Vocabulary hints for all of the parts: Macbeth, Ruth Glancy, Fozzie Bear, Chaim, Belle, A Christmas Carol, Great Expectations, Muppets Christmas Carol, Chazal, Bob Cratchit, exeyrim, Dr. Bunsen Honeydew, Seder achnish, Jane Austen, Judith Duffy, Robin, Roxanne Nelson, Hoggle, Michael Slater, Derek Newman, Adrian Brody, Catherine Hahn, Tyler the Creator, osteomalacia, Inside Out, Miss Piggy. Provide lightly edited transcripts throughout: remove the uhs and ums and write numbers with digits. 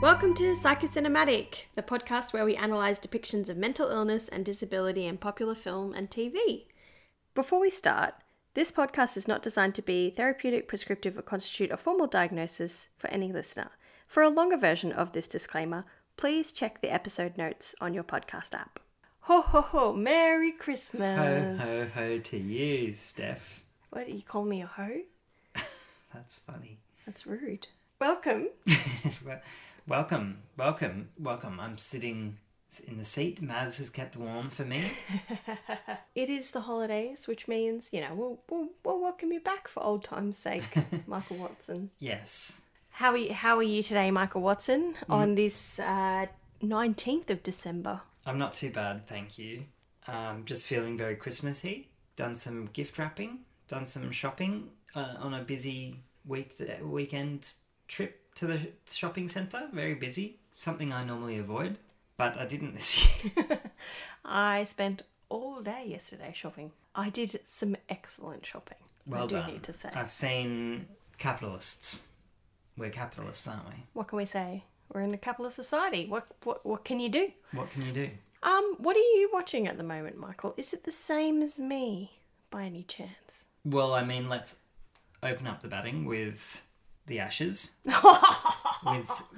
Welcome to Psychocinematic, the podcast where we analyse depictions of mental illness and disability in popular film and TV. Before we start, this podcast is not designed to be therapeutic, prescriptive, or constitute a formal diagnosis for any listener. For a longer version of this disclaimer, please check the episode notes on your podcast app. Ho ho ho, Merry Christmas! Ho ho ho to you, Steph. What, you call me a ho? That's funny. That's rude. Welcome. Welcome. I'm sitting in the seat Maz has kept warm for me. It is the holidays, which means, you know, we'll welcome you back for old time's sake, Michael Watson. Yes. How are you today, Michael Watson, on this 19th of December? I'm not too bad, thank you. Just feeling very Christmassy. Done some gift wrapping, done some shopping on a busy weekend trip to the shopping centre. Very busy, something I normally avoid, but I didn't this year. I spent all day yesterday shopping. I did some excellent shopping. Well done. I do need to say. I've seen capitalists. We're capitalists, aren't we? What can we say? We're in a capitalist society. What can you do? What can you do? What are you watching at the moment, Michael? Is it the same as me, by any chance? Well, I mean, let's open up the batting with The Ashes,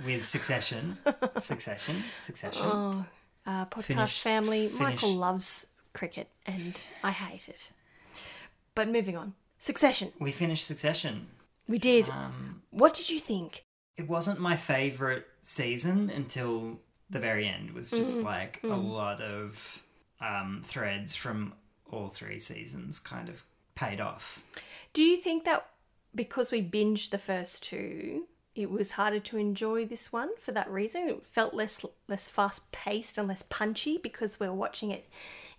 with Succession. Oh, podcast family. Michael loves cricket, and I hate it. But moving on, Succession. We finished Succession. We did. What did you think? It wasn't my favourite season until the very end. It was just a lot of threads from all three seasons kind of paid off. Do you think that because we binged the first two, it was harder to enjoy this one for that reason? It felt less fast-paced and less punchy because we were watching it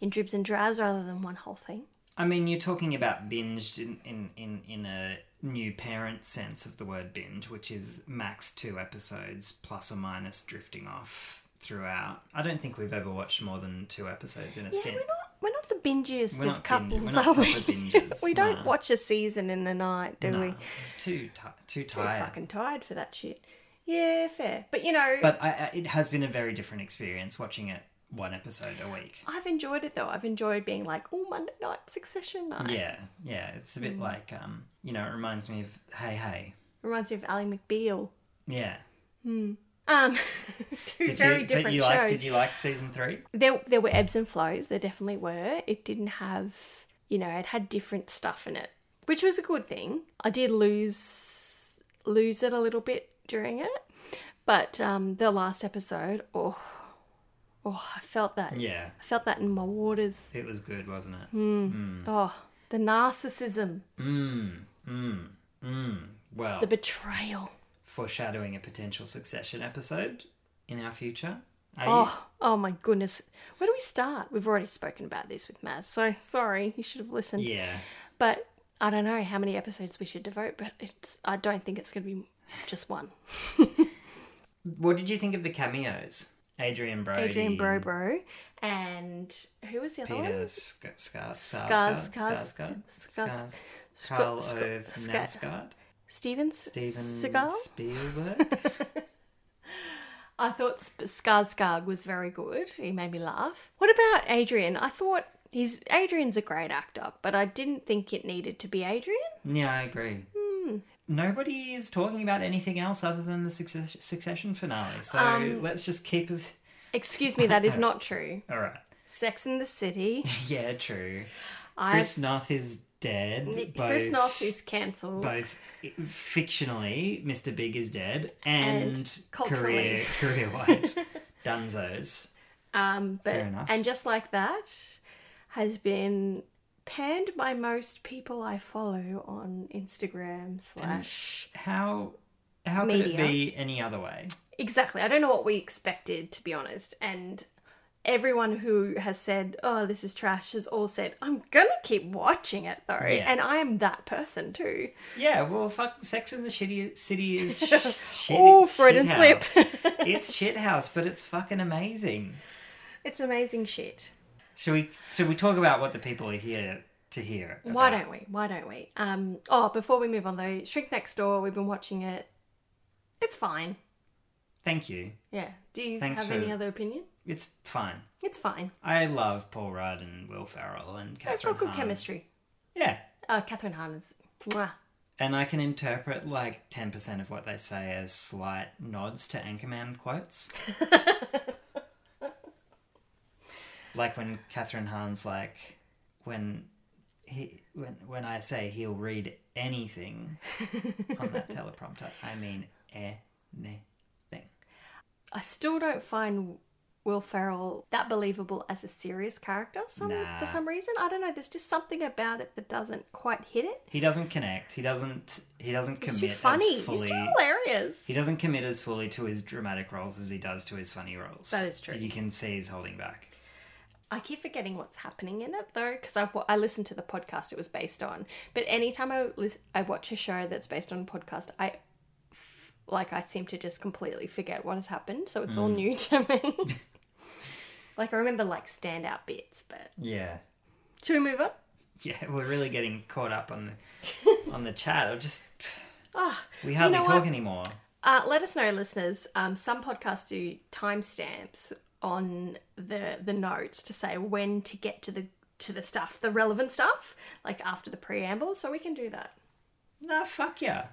in dribs and drabs rather than one whole thing? I mean, you're talking about binged in a new parent sense of the word binge, which is max 2 episodes plus or minus drifting off throughout. I don't think we've ever watched more than 2 episodes in a stint. We're not the bingiest of couples, are we? We don't watch a season in a night, do we? Too tired. Too fucking tired for that shit. Yeah, fair. But, you know... But it has been a very different experience watching it one episode a week. I've enjoyed it, though. I've enjoyed being like, oh, Monday night, Succession night. Yeah. It's a bit like, you know, it reminds me of Hey Hey. Reminds me of Ally McBeal. Yeah. Two very different shows. Did you like season 3? There were ebbs and flows. There definitely were. It didn't have, you know, it had different stuff in it, which was a good thing. I did lose it a little bit during it. But the last episode, I felt that. Yeah. I felt that in my waters. It was good, wasn't it? Oh, the narcissism. Well. The betrayal. Foreshadowing a potential Succession episode in our future. Oh my goodness. Where do we start? We've already spoken about this with Maz, so sorry, you should have listened. Yeah. But I don't know how many episodes we should devote, but I don't think it's going to be just one. What did you think of the cameos? Adrian Brody. Adrian Brobro. And who was the other one? Peter Skarsgård. Carl Ove Nansgaard. Steven Seagal? Spielberg. I thought Skarsgård was very good. He made me laugh. What about Adrian? I thought Adrian's a great actor, but I didn't think it needed to be Adrian. Yeah, I agree. Nobody is talking about anything else other than the Succession finale, so let's just keep it... Excuse me, that is not true. All right. Sex and the City. Yeah, true. Chris Noth is dead. Chris Noth is cancelled. Both fictionally, Mr. Big is dead, and career-wise, Dunzos. But, fair enough. And Just Like That has been... panned by most people I follow on Instagram / How could it be any other way? Exactly. I don't know what we expected, to be honest. And everyone who has said, oh, this is trash, has all said, I'm going to keep watching it, though. Yeah. And I am that person, too. Yeah, well, fuck, Sex and the City is shit. Oh, Fred and Slip. It's shithouse, but it's fucking amazing. It's amazing shit. Should we talk about what the people are here to hear about? Why don't we? Before we move on, though, Shrink Next Door, we've been watching it. It's fine. Thank you. Yeah. Do you have any other opinion? It's fine. It's fine. I love Paul Rudd and Will Ferrell and Catherine Hahn. They've got good chemistry. Yeah. Catherine Hahn is... Mwah. And I can interpret like 10% of what they say as slight nods to Anchorman quotes. Like when Catherine Hahn's like, when I say he'll read anything on that teleprompter, I mean anything. I still don't find Will Ferrell that believable as a serious character for some reason. I don't know. There's just something about it that doesn't quite hit it. He doesn't connect. He doesn't commit as fully. He's too funny. He's too hilarious. He doesn't commit as fully to his dramatic roles as he does to his funny roles. That is true. You can see he's holding back. I keep forgetting what's happening in it, though, because I listened to the podcast it was based on. But anytime I watch a show that's based on a podcast, I seem to just completely forget what has happened. So it's all new to me. I remember, standout bits, but... Yeah. Should we move on? Yeah, we're really getting caught up on the, chat. I'm just... we hardly talk anymore. Let us know, listeners. Some podcasts do timestamps on the notes to say when to get to the stuff, the relevant stuff, after the preamble, so we can do that. Nah, fuck yeah.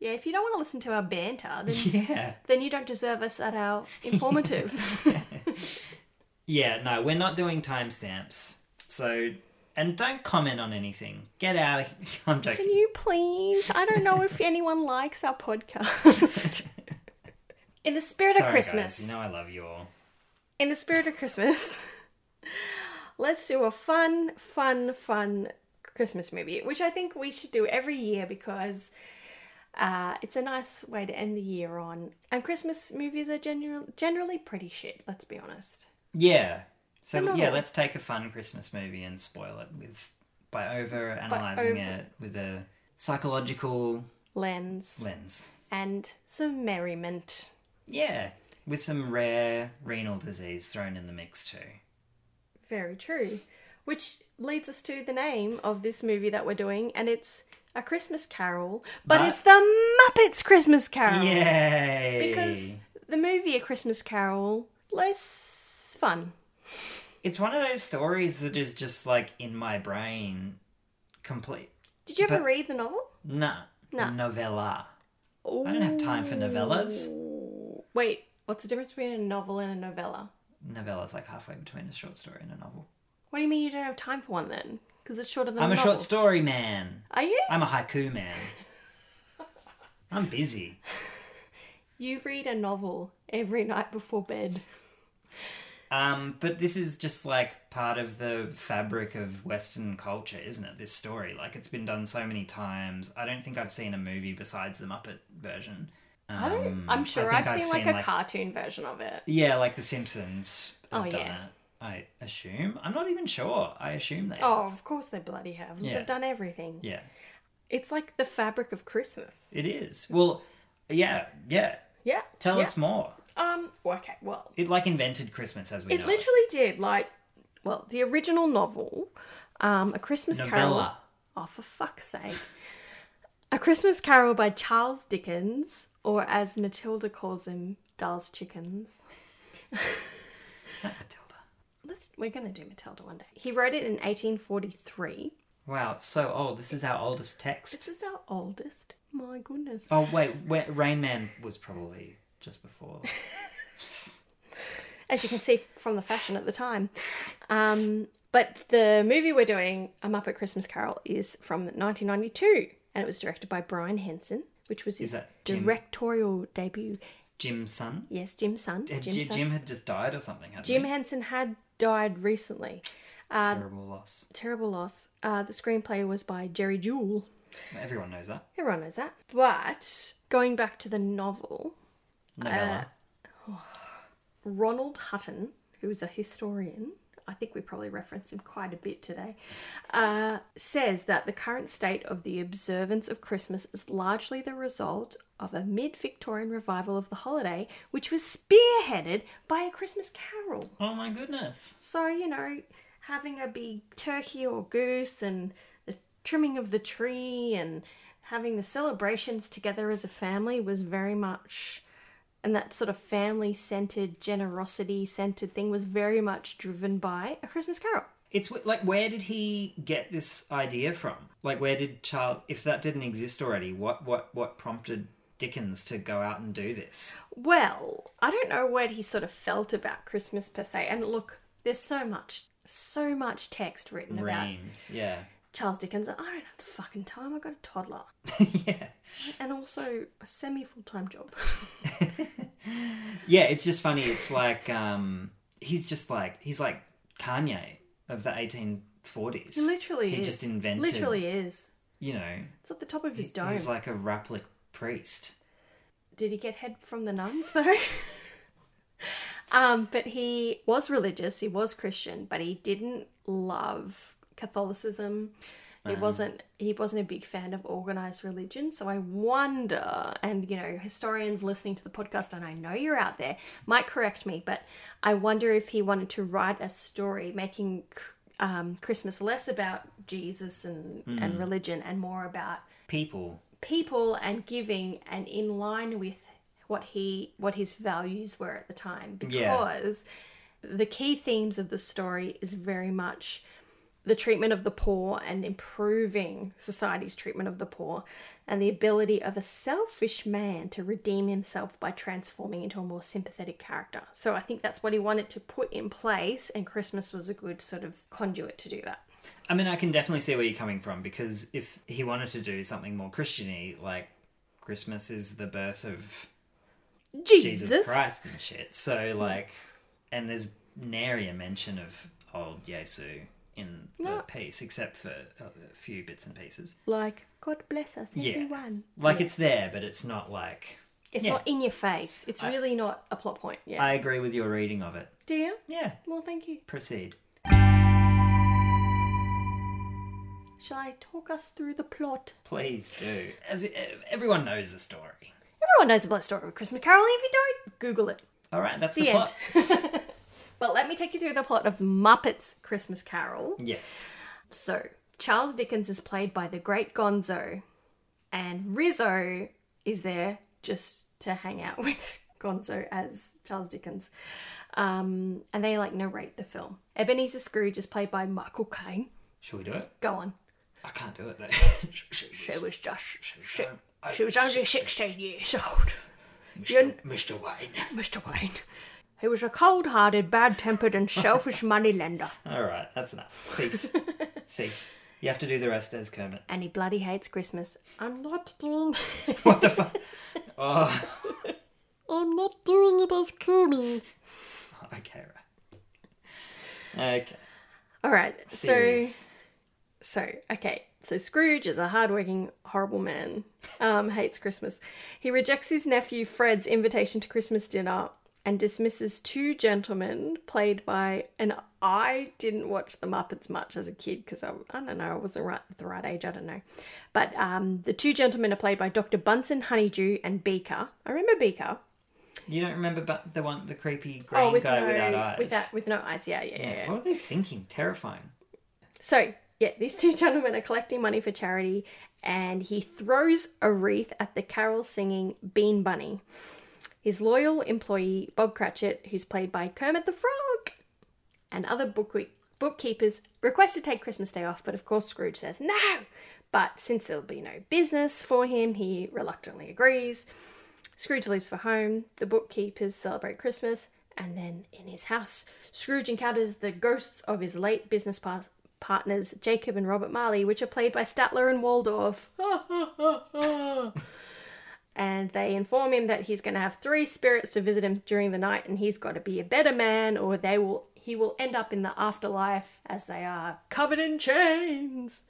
Yeah, if you don't want to listen to our banter, then you don't deserve us at our informative. Yeah, no, we're not doing timestamps. So, and don't comment on anything. Get out of here. I'm joking. Can you please? I don't know if anyone likes our podcast. In the spirit of Christmas. Guys, you know I love you all. In the spirit of Christmas, let's do a fun Christmas movie, which I think we should do every year because it's a nice way to end the year on. And Christmas movies are generally pretty shit, let's be honest. Yeah. So, let's take a fun Christmas movie and spoil it by over-analysing it with a psychological... Lens. And some merriment. Yeah. With some rare renal disease thrown in the mix too. Very true. Which leads us to the name of this movie that we're doing, and it's A Christmas Carol, but it's the Muppets Christmas Carol. Yay! Because the movie A Christmas Carol, less fun. It's one of those stories that is just in my brain complete. Did you ever read the novel? Nah. Novella. Ooh. I don't have time for novellas. Wait. What's the difference between a novel and a novella? Novella's halfway between a short story and a novel. What do you mean you don't have time for one then? Because it's shorter than a novel. I'm a short story man. Are you? I'm a haiku man. I'm busy. You read a novel every night before bed. But this is just part of the fabric of Western culture, isn't it? This story. It's been done so many times. I don't think I've seen a movie besides the Muppet version. I'm sure I've seen a cartoon version of it. Yeah, the Simpsons have done it, I assume. I'm not even sure. I assume they have. Oh, of course they bloody have. Yeah. They've done everything. Yeah. It's the fabric of Christmas. It is. Well, yeah. Yeah. Tell us more. Okay, well... It, invented Christmas as we know it. It literally did. The original novel, A Christmas Carol... Oh, for fuck's sake. A Christmas Carol by Charles Dickens... Or as Matilda calls him, Dahl's Chickens. Not Matilda. We're going to do Matilda one day. He wrote it in 1843. Wow, it's so old. This is our oldest text. This is our oldest? My goodness. Oh, wait Rain Man was probably just before. As you can see from the fashion at the time. But the movie we're doing, A Muppet Christmas Carol, is from 1992. And it was directed by Brian Henson. Which was his directorial debut. Jim's son? Yes, Jim's son. Jim had just died or something, hadn't he? Jim Henson had died recently. Terrible loss. The screenplay was by Jerry Juhl. Everyone knows that. But going back to the novel. Novella. Ronald Hutton, who was a historian, I think we probably reference him quite a bit today, says that the current state of the observance of Christmas is largely the result of a mid-Victorian revival of the holiday, which was spearheaded by A Christmas Carol. Oh my goodness. So, having a big turkey or goose and the trimming of the tree and having the celebrations together as a family was very much and that sort of family-centered, generosity-centered thing was very much driven by A Christmas Carol. It's like, where did he get this idea from? Like, where did Charles, if that didn't exist already, what prompted Dickens to go out and do this? Well, I don't know what he sort of felt about Christmas per se. And look, there's so much text written about Charles Dickens. I don't have the fucking time. I got a toddler. Yeah. And also a semi-full-time job. Yeah, it's just funny. It's like, he's like Kanye of the 1840s. He literally is. He just invented... Literally is. You know... It's at the top of his dome. He's like a Rapplic priest. Did he get head from the nuns, though? But he was religious. He was Christian. But he didn't love Catholicism. He wasn't a big fan of organised religion. So I wonder... And, you know, historians listening to the podcast, and I know you're out there, might correct me, but I wonder if he wanted to write a story making Christmas less about Jesus and religion and more about... People and giving, and in line with what his values were at the time. Because the key themes of the story is very much... the treatment of the poor and improving society's treatment of the poor, and the ability of a selfish man to redeem himself by transforming into a more sympathetic character. So I think that's what he wanted to put in place, and Christmas was a good sort of conduit to do that. I mean, I can definitely see where you're coming from, because if he wanted to do something more Christian-y, like Christmas is the birth of Jesus Christ and shit. So like, and there's nary a mention of old Yesu in the piece, except for a few bits and pieces. Like, God bless us, everyone. Like, it's there, but it's not like... It's not in your face. It's really not a plot point. Yeah. I agree with your reading of it. Do you? Yeah. Well, thank you. Proceed. Shall I talk us through the plot? Please do. Everyone knows the story. Everyone knows the plot story of Christmas Carol. If you don't, Google it. All right, that's the plot. But let me take you through the plot of Muppets Christmas Carol. Yeah. So, Charles Dickens is played by the great Gonzo, and Rizzo is there just to hang out with Gonzo as Charles Dickens. And they, like, narrate the film. Ebenezer Scrooge is played by Michael Caine. Shall we do it? Go on. I can't do it, though. She was only 16 years old. Mr. Wayne. He was a cold-hearted, bad-tempered and selfish moneylender. All right, that's enough. Cease. You have to do the rest as Kermit. And he bloody hates Christmas. I'm not doing... What the fuck? Oh. I'm not doing it as Kermit. Okay, right. Okay. All right, So Scrooge is a hard-working, horrible man. Hates Christmas. He rejects his nephew Fred's invitation to Christmas dinner and dismisses two gentlemen played by... And I didn't watch the Muppets much as a kid because I don't know, I wasn't the right age, I don't know. But the two gentlemen are played by Dr. Bunsen Honeydew and Beaker. I remember Beaker. You don't remember the creepy green guy without eyes? With no eyes, yeah. What are they thinking? Terrifying. So, yeah, these two gentlemen are collecting money for charity, and he throws a wreath at the carol-singing Bean Bunny. His loyal employee, Bob Cratchit, who's played by Kermit the Frog, and other bookkeepers request to take Christmas Day off, but of course Scrooge says no. But since there'll be no business for him, he reluctantly agrees. Scrooge leaves for home, the bookkeepers celebrate Christmas, and then in his house, Scrooge encounters the ghosts of his late business partners, Jacob and Robert Marley, which are played by Statler and Waldorf. And they inform him that he's going to have three spirits to visit him during the night, and he's got to be a better man or he will end up in the afterlife, as they are covered in chains.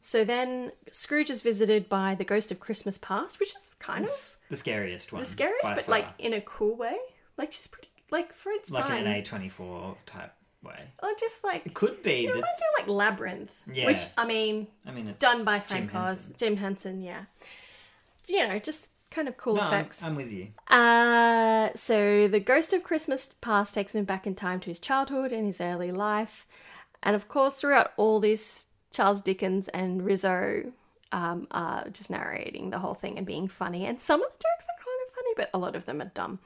So then Scrooge is visited by the ghost of Christmas past, which is kind of... The scariest one. The scariest, but far. Like in a cool way. Like she's pretty... Like Fred's like time. Like an A24 type way. Or just like... It could be. It reminds me of like Labyrinth. Yeah. Which, I mean it's done by Jim Henson, yeah. You know, just kind of cool effects. I'm with you. So the ghost of Christmas past takes him back in time to his childhood and his early life. And of course, throughout all this, Charles Dickens and Rizzo are just narrating the whole thing and being funny. And some of the jokes are kind of funny, but a lot of them are dumb.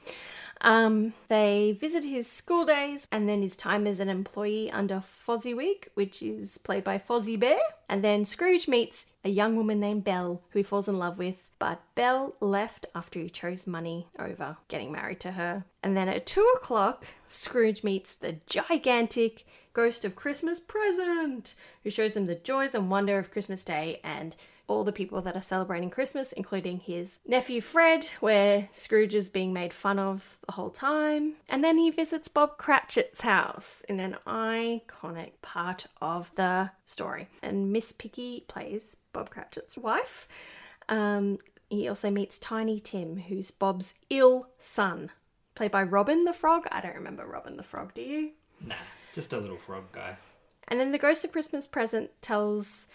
They visit his school days and then his time as an employee under Fozziwig, which is played by Fozzie Bear. And then Scrooge meets a young woman named Belle, who he falls in love with. But Belle left after he chose money over getting married to her. And then at 2:00, Scrooge meets the gigantic Ghost of Christmas Present, who shows him the joys and wonder of Christmas Day and all the people that are celebrating Christmas, including his nephew Fred, where Scrooge is being made fun of the whole time. And then he visits Bob Cratchit's house in an iconic part of the story. And Miss Piggy plays Bob Cratchit's wife. He also meets Tiny Tim, who's Bob's ill son, played by Robin the Frog. I don't remember Robin the Frog, do you? Nah, just a little frog guy. And then the Ghost of Christmas Present tells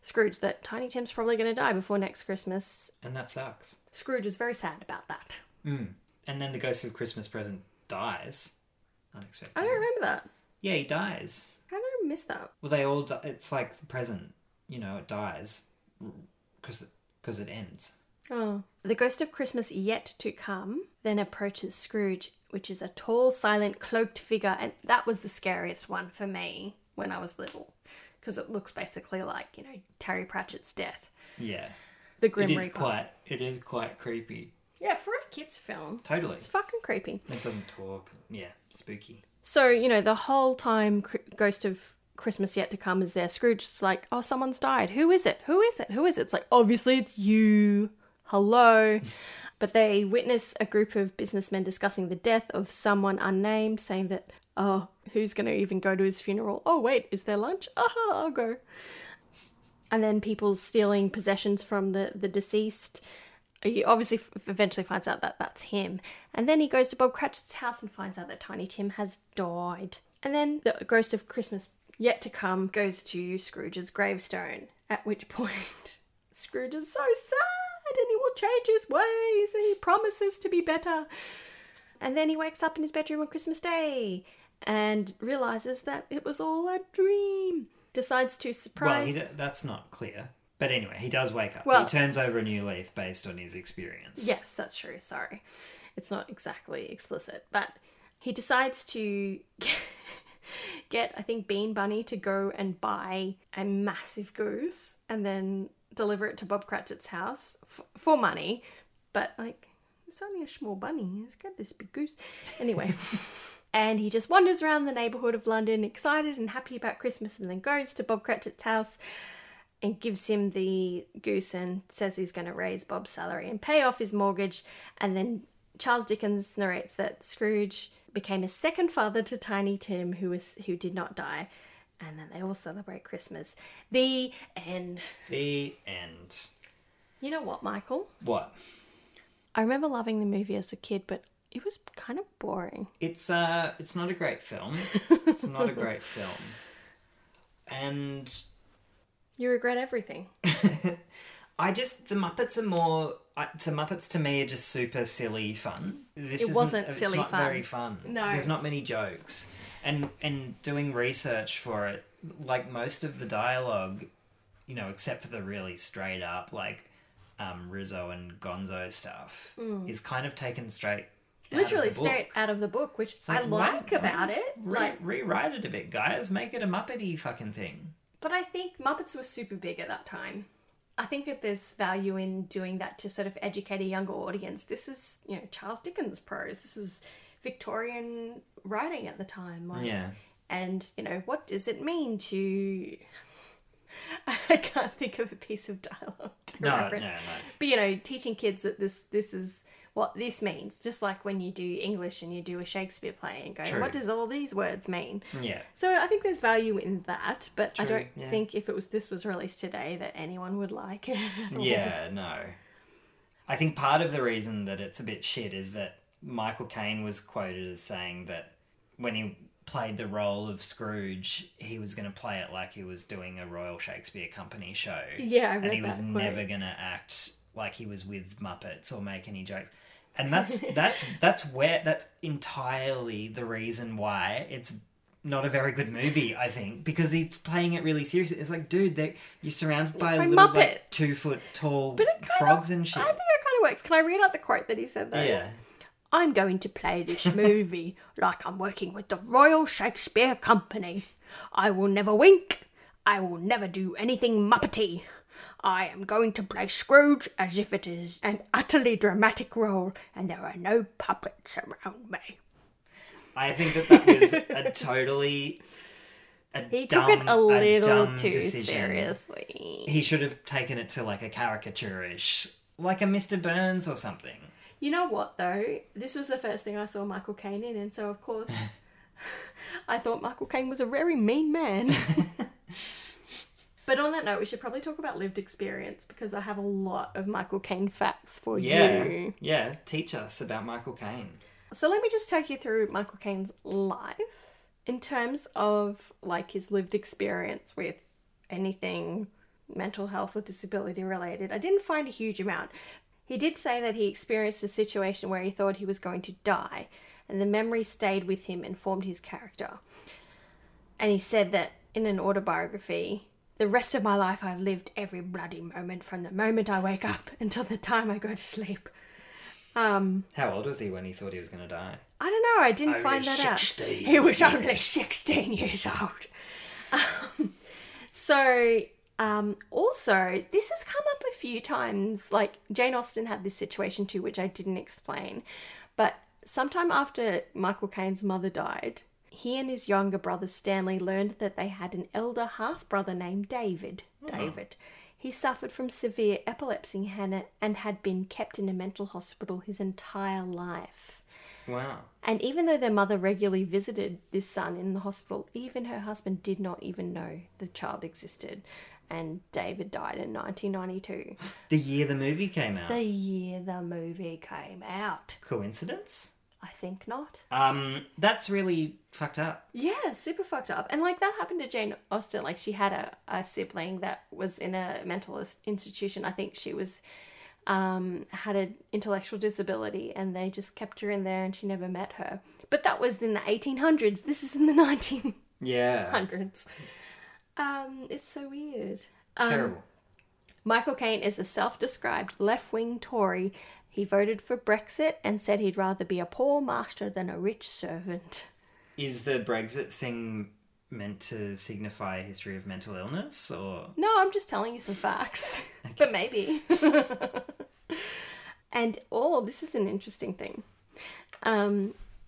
Scrooge that Tiny Tim's probably going to die before next Christmas. And that sucks. Scrooge is very sad about that. Mm. And then the Ghost of Christmas Present dies. Unexpectedly. I don't remember that. Yeah, he dies. How did I miss that? Well, they all die. It's like the present, you know, it dies because it ends. Oh. The Ghost of Christmas Yet to Come then approaches Scrooge, which is a tall, silent, cloaked figure. And that was the scariest one for me when I was little. Because it looks basically like, you know, Terry Pratchett's death. Yeah. The Grim Reaper. It is quite creepy. Yeah, for a kid's film. Totally. It's fucking creepy. It doesn't talk. Yeah, spooky. So, you know, the whole time Ghost of Christmas Yet to Come is there, Scrooge's like, oh, someone's died. Who is it? It's like, obviously it's you. Hello. But they witness a group of businessmen discussing the death of someone unnamed, saying that, oh, who's going to even go to his funeral? Oh, wait, is there lunch? Aha, I'll go. And then people stealing possessions from the deceased. He obviously eventually finds out that that's him. And then he goes to Bob Cratchit's house and finds out that Tiny Tim has died. And then the Ghost of Christmas Yet to Come goes to Scrooge's gravestone, at which point Scrooge is so sad and he will change his ways and he promises to be better. And then he wakes up in his bedroom on Christmas Day and realises that it was all a dream. Decides to surprise... Well, that's not clear. But anyway, he does wake up. Well, he turns over a new leaf based on his experience. Yes, that's true. Sorry. It's not exactly explicit. But he decides to get, I think, Bean Bunny to go and buy a massive goose and then deliver it to Bob Cratchit's house for money. But, like, it's only a small bunny. He's got this big goose. Anyway... And he just wanders around the neighbourhood of London, excited and happy about Christmas, and then goes to Bob Cratchit's house and gives him the goose and says he's going to raise Bob's salary and pay off his mortgage. And then Charles Dickens narrates that Scrooge became a second father to Tiny Tim, who did not die. And then they all celebrate Christmas. The end. The end. You know what, Michael? What? I remember loving the movie as a kid, but it was kind of boring. It's not a great film. It's not a great film. And... You regret everything. The Muppets are more... The Muppets to me are just super silly fun. It's not very fun. No. There's not many jokes. And doing research for it, like most of the dialogue, you know, except for the really straight up, like, Rizzo and Gonzo stuff, is kind of taken straight... Literally straight out of the book, which I like about it. Like, rewrite it a bit, guys. Make it a Muppety fucking thing. But I think Muppets were super big at that time. I think that there's value in doing that to sort of educate a younger audience. This is, you know, Charles Dickens prose. This is Victorian writing at the time. Like, yeah. And, you know, what does it mean to... I can't think of a piece of dialogue to reference. No. But, you know, teaching kids that this is... what this means, just like when you do English and you do a Shakespeare play and go, true, what does all these words mean? Yeah. So I think there's value in that, but true, I don't think if this was released today that anyone would like it at all. Yeah, no. I think part of the reason that it's a bit shit is that Michael Caine was quoted as saying that when he played the role of Scrooge, he was going to play it like he was doing a Royal Shakespeare Company show. Yeah, I read that. And he was never going to act like he was with Muppets or make any jokes. And that's entirely the reason why it's not a very good movie, I think, because he's playing it really seriously. It's like, dude, you're surrounded by little, like, 2-foot tall frogs and shit. I think I kind of works. Can I read out the quote that he said though? Yeah. I'm going to play this movie like I'm working with the Royal Shakespeare Company. I will never wink. I will never do anything Muppety. I am going to play Scrooge as if it is an utterly dramatic role and there are no puppets around me. I think that was a totally... He took it a little too seriously. He should have taken it to like a caricature-ish, like a Mr. Burns or something. You know what, though? This was the first thing I saw Michael Caine in, and so, of course, I thought Michael Caine was a very mean man. But on that note, we should probably talk about lived experience, because I have a lot of Michael Caine facts for you. Yeah, teach us about Michael Caine. So let me just take you through Michael Caine's life in terms of, like, his lived experience with anything mental health or disability related. I didn't find a huge amount. He did say that he experienced a situation where he thought he was going to die, and the memory stayed with him and formed his character. And he said that in an autobiography, the rest of my life I've lived every bloody moment from the moment I wake up until the time I go to sleep. How old was he when he thought he was going to die? I don't know. I didn't find that out. He was only 16 years old. Also, this has come up a few times, like Jane Austen had this situation too, which I didn't explain, but sometime after Michael Caine's mother died, he and his younger brother Stanley learned that they had an elder half-brother named David. Mm-hmm. David. He suffered from severe epilepsy and had been kept in a mental hospital his entire life. Wow. And even though their mother regularly visited this son in the hospital, even her husband did not even know the child existed. And David died in 1992. The year the movie came out. Coincidence? I think not. That's really fucked up. Yeah, super fucked up. And, like, that happened to Jane Austen. Like, she had a sibling that was in a mental institution. I think she was... had an intellectual disability and they just kept her in there and she never met her. But that was in the 1800s. This is in the 1900s. Yeah. It's so weird. Terrible. Michael Caine is a self-described left-wing Tory. He voted for Brexit and said he'd rather be a poor master than a rich servant. Is the Brexit thing meant to signify a history of mental illness, or...? No, I'm just telling you some facts. Okay. But maybe. And, this is an interesting thing.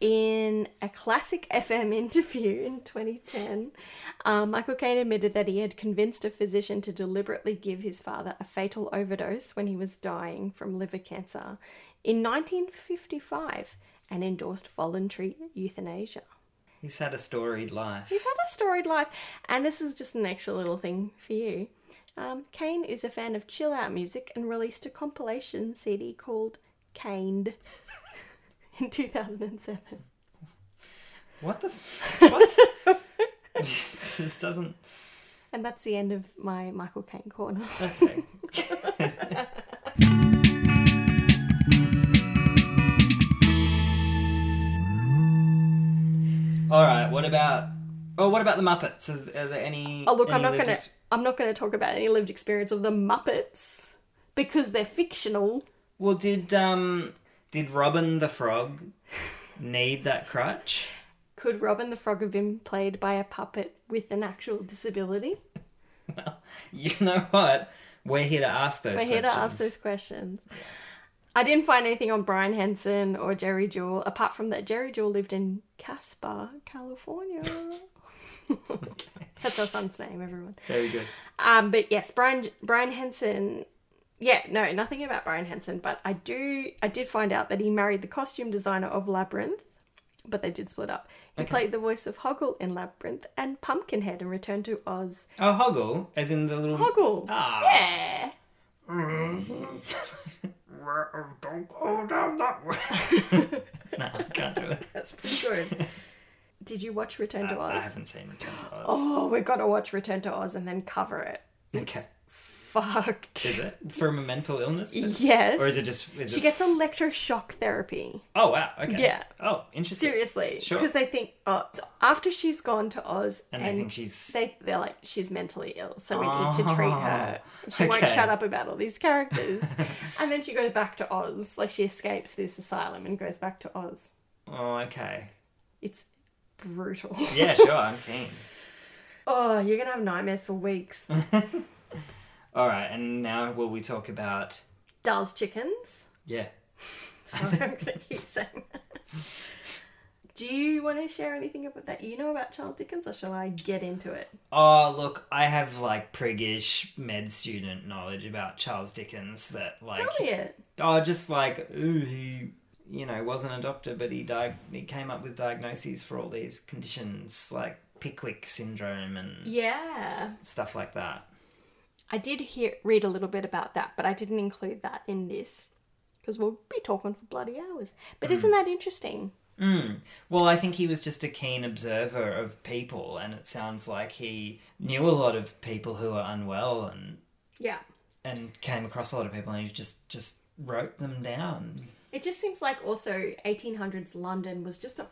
In a classic FM interview in 2010, Michael Caine admitted that he had convinced a physician to deliberately give his father a fatal overdose when he was dying from liver cancer in 1955 and endorsed voluntary euthanasia. He's had a storied life. And this is just an extra little thing for you. Caine is a fan of chill-out music and released a compilation CD called Caned in 2007. What? This doesn't... And that's the end of my Michael Caine corner. Okay. All right. What about the Muppets? Are there any? Oh, look, I'm not going to talk about any lived experience of the Muppets because they're fictional. Well, did Robin the Frog need that crutch? Could Robin the Frog have been played by a puppet with an actual disability? Well, you know what? We're here to ask those questions. I didn't find anything on Brian Henson or Jerry Juhl, apart from that Jerry Juhl lived in Casper, California. Okay. That's our son's name, everyone. Very good. But yes, Brian Henson. Yeah, no, nothing about Brian Henson, but I did find out that he married the costume designer of Labyrinth, but they did split up. He played the voice of Hoggle in Labyrinth and Pumpkinhead in Return to Oz. Oh, Hoggle? As in the little... Hoggle. Ah. Yeah. Mm-hmm. Don't go down that way. No, I can't do it. That's pretty good. Did you watch Return to Oz? I haven't seen Return to Oz. Oh, we've got to watch Return to Oz and then cover it. Okay. It's fucked. Is it? For mental illness? Yes. Or is it just... She gets electroshock therapy. Oh, wow. Okay. Yeah. Oh, interesting. Seriously. Sure. Because they think... so after she's gone to Oz... And they think she's... They're like, she's mentally ill, so we need to treat her. She won't shut up about all these characters. And then she goes back to Oz. Like, she escapes this asylum and goes back to Oz. Oh, okay. It's brutal. Yeah, sure. I'm keen. Oh, you're going to have nightmares for weeks. All right, and now will we talk about... Dar's Chickens? Yeah. Sorry, I'm going to keep saying that. Do you want to share anything about that you know about Charles Dickens, or shall I get into it? Oh, look, I have, like, priggish med student knowledge about Charles Dickens that, like... Tell me it. Oh, just, like, ooh, he... You know, wasn't a doctor, but he came up with diagnoses for all these conditions, like Pickwick syndrome and stuff like that. I did read a little bit about that, but I didn't include that in this because we'll be talking for bloody hours. But isn't that interesting? Mm. Well, I think he was just a keen observer of people, and it sounds like he knew a lot of people who were unwell and came across a lot of people, and he just wrote them down. It just seems like also 1800s London was just a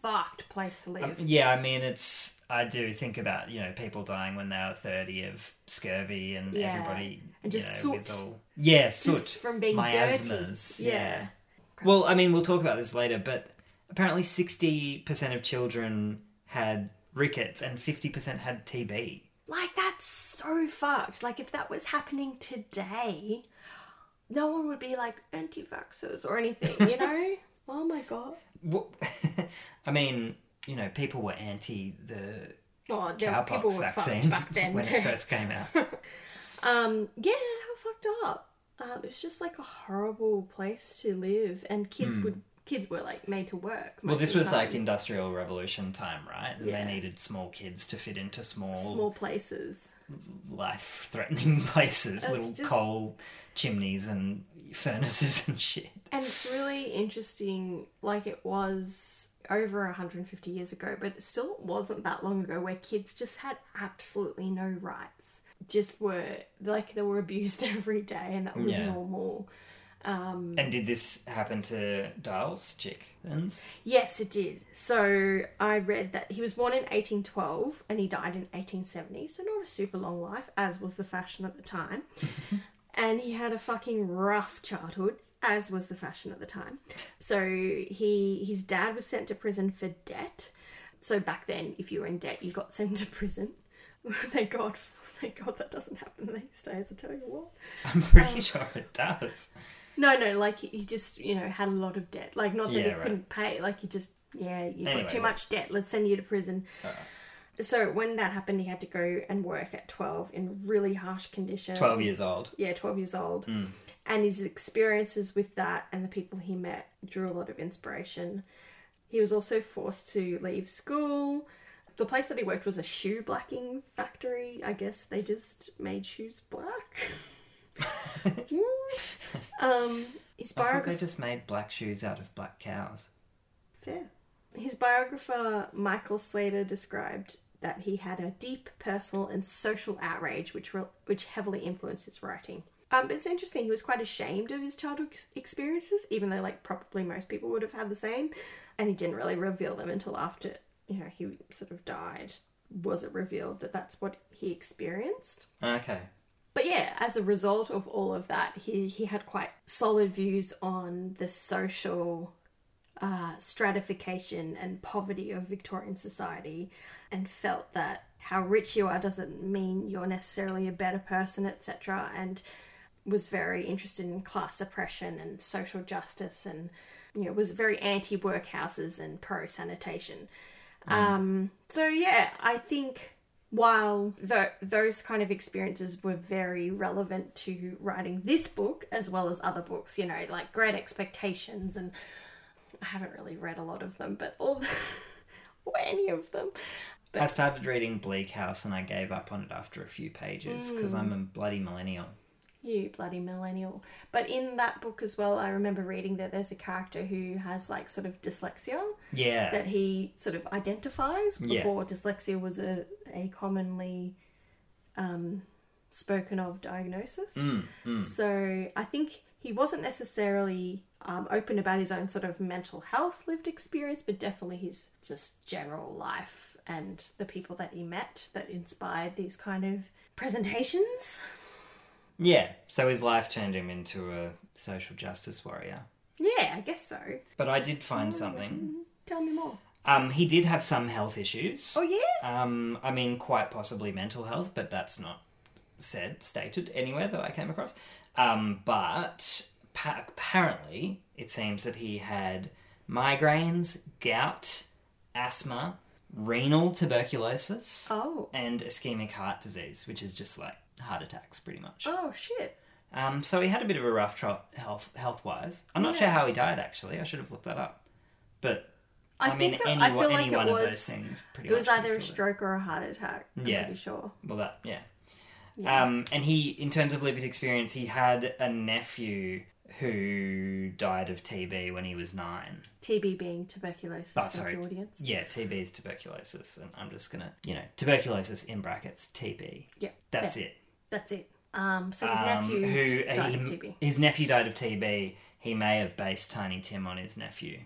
fucked place to live. I mean, it's... I do think about, you know, people dying when they were 30 of scurvy and everybody... And just soot. Yeah, soot. Just from being miasmas. Dirty. Yeah. Well, I mean, we'll talk about this later, but apparently 60% of children had rickets and 50% had TB. Like, that's so fucked. Like, if that was happening today... No one would be like anti-vaxxers or anything, you know? Oh my God. Well, I mean, you know, people were anti the cowpox vaccine back then when it first came out. How fucked up. It was just like a horrible place to live, and kids were like made to work. Well, this was like Industrial Revolution time, right? And they needed small kids to fit into small places, life-threatening places, coal chimneys and furnaces and shit. And it's really interesting, like it was over 150 years ago, but it still wasn't that long ago where kids just had absolutely no rights. Just were like, they were abused every day, and that was normal. And did this happen to Dar's Chickens? Yes, it did. So I read that he was born in 1812 and he died in 1870, so not a super long life, as was the fashion at the time. And he had a fucking rough childhood, as was the fashion at the time. So his dad was sent to prison for debt. So back then, if you were in debt, you got sent to prison. Thank God that doesn't happen these days, I tell you what. I'm pretty sure it does. No, like he just, you know, had a lot of debt. Like, not that he couldn't pay, like he just, got too much debt, let's send you to prison. So when that happened, he had to go and work at 12 in really harsh conditions. 12 years old. Yeah, 12 years old. Mm. And his experiences with that and the people he met drew a lot of inspiration. He was also forced to leave school. The place that he worked was a shoe blacking factory. I guess they just made shoes black. I thought they just made black shoes out of black cows. Fair. His biographer, Michael Slater, described that he had a deep personal and social outrage which heavily influenced his writing. But it's interesting, he was quite ashamed of his childhood experiences, even though, like, probably most people would have had the same, and he didn't really reveal them until after... You know, he sort of died. Was it revealed that that's what he experienced? Okay. But yeah, as a result of all of that, he had quite solid views on the social stratification and poverty of Victorian society, and felt that how rich you are doesn't mean you're necessarily a better person, etc., and was very interested in class oppression and social justice, and, you know, was very anti-workhouses and pro-sanitation. I think while those kind of experiences were very relevant to writing this book as well as other books, you know, like Great Expectations, and I haven't really read a lot of them, but or any of them. But I started reading Bleak House and I gave up on it after a few pages because I'm a bloody millennial. You bloody millennial. But in that book as well, I remember reading that there's a character who has, like, sort of dyslexia. Yeah. That he sort of identifies before dyslexia was a commonly spoken of diagnosis. So I think he wasn't necessarily open about his own sort of mental health lived experience, but definitely his just general life and the people that he met that inspired these kind of presentations. Yeah, so his life turned him into a social justice warrior. Yeah, I guess so. But I did find something. Tell me more. He did have some health issues. Oh, yeah? I mean, quite possibly mental health, but that's not stated anywhere that I came across. But apparently it seems that he had migraines, gout, asthma, renal tuberculosis, and ischemic heart disease, which is just like heart attacks pretty much. Oh, shit. So he had a bit of a rough health-wise. I'm not sure how he died, actually. I should have looked that up. But I mean, I feel like it was either a stroke or a heart attack. I'm pretty sure. Well, and he, in terms of lived experience, he had a nephew who died of TB when he was 9. TB being tuberculosis. Oh, sorry. Audience. Yeah, TB is tuberculosis, and I'm just gonna, tuberculosis in brackets TB. Yeah. That's it. So his nephew died of TB. His nephew died of TB. He may have based Tiny Tim on his nephew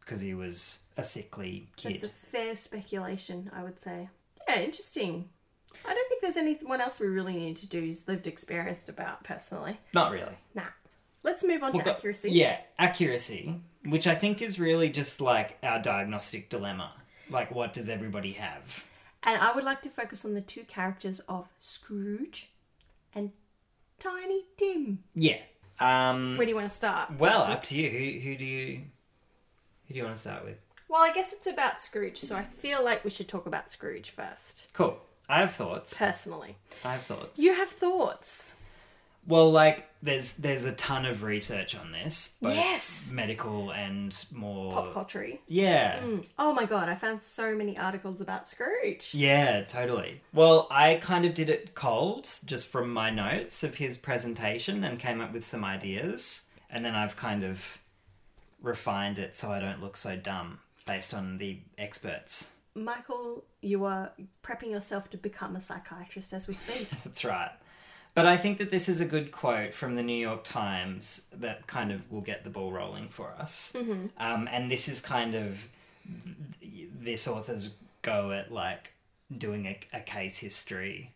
because he was a sickly kid. It's a fair speculation, I would say. Yeah, interesting. I don't think there's anyone else we really need to do who's lived experienced about personally. Not really. Nah. Let's move on to accuracy. Yeah, accuracy, which I think is really just like our diagnostic dilemma. Like, what does everybody have? And I would like to focus on the two characters of Scrooge and Tiny Tim. Yeah. Where do you want to start? Well, up to you. Who do you want to start with? Well, I guess it's about Scrooge, so I feel like we should talk about Scrooge first. Cool. I have thoughts. Personally. I have thoughts. You have thoughts. Well, like, there's a ton of research on this. Both medical and more... pop culture-y. Yeah. Mm. Oh, my God. I found so many articles about Scrooge. Yeah, totally. Well, I kind of did it cold, just from my notes of his presentation, and came up with some ideas. And then I've kind of refined it so I don't look so dumb, based on the experts. Michael, you are prepping yourself to become a psychiatrist as we speak. That's right. But I think that this is a good quote from the New York Times that kind of will get the ball rolling for us. Mm-hmm. And this is kind of this author's go at, like, doing a case history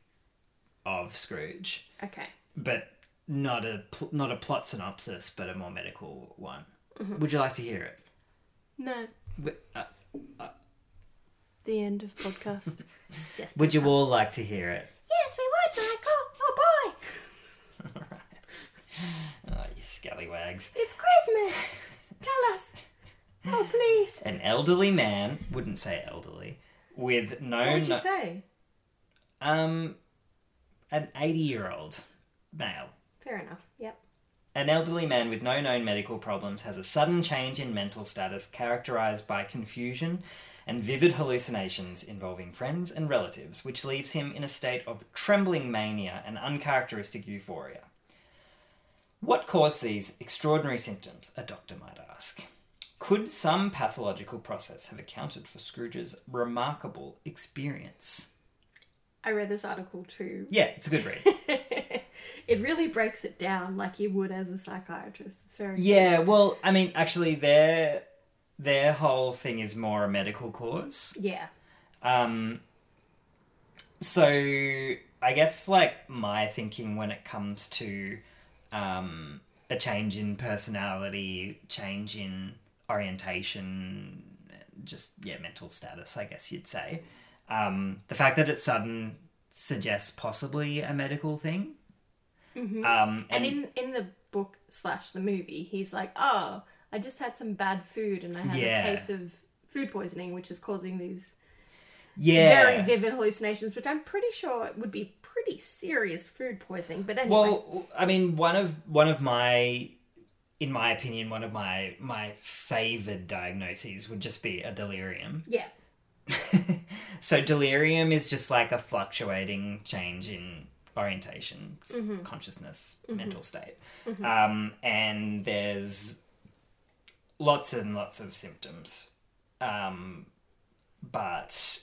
of Scrooge. Okay. But not a plot synopsis, but a more medical one. Mm-hmm. Would you like to hear it? No. The end of podcast. Yes. Would you all like to hear it? Yes, we would, Michael. Oh, boy. All right. Oh, you scallywags. It's Christmas. Tell us. Oh, please. An elderly man, wouldn't say elderly, with no... What would you say? An 80-year-old male. Fair enough, yep. An elderly man with no known medical problems has a sudden change in mental status characterised by confusion and vivid hallucinations involving friends and relatives, which leaves him in a state of trembling mania and uncharacteristic euphoria. What caused these extraordinary symptoms, a doctor might ask? Could some pathological process have accounted for Scrooge's remarkable experience? I read this article too. Yeah, it's a good read. It really breaks it down like you would as a psychiatrist. It's very good. Well, I mean, actually, their whole thing is more a medical cause. Yeah. So I guess, like, my thinking when it comes to a change in personality, change in orientation, just, mental status, I guess you'd say. The fact that it's sudden suggests possibly a medical thing. Mm-hmm. And in the book / the movie, he's like, oh... I just had some bad food and I had a case of food poisoning, which is causing these very vivid hallucinations, which I'm pretty sure would be pretty serious food poisoning. But anyway. Well, I mean, in my opinion, one of my favoured diagnoses would just be a delirium. Yeah. So delirium is just like a fluctuating change in orientation, mm-hmm. consciousness, mm-hmm. mental state. Mm-hmm. And there's... lots and lots of symptoms. But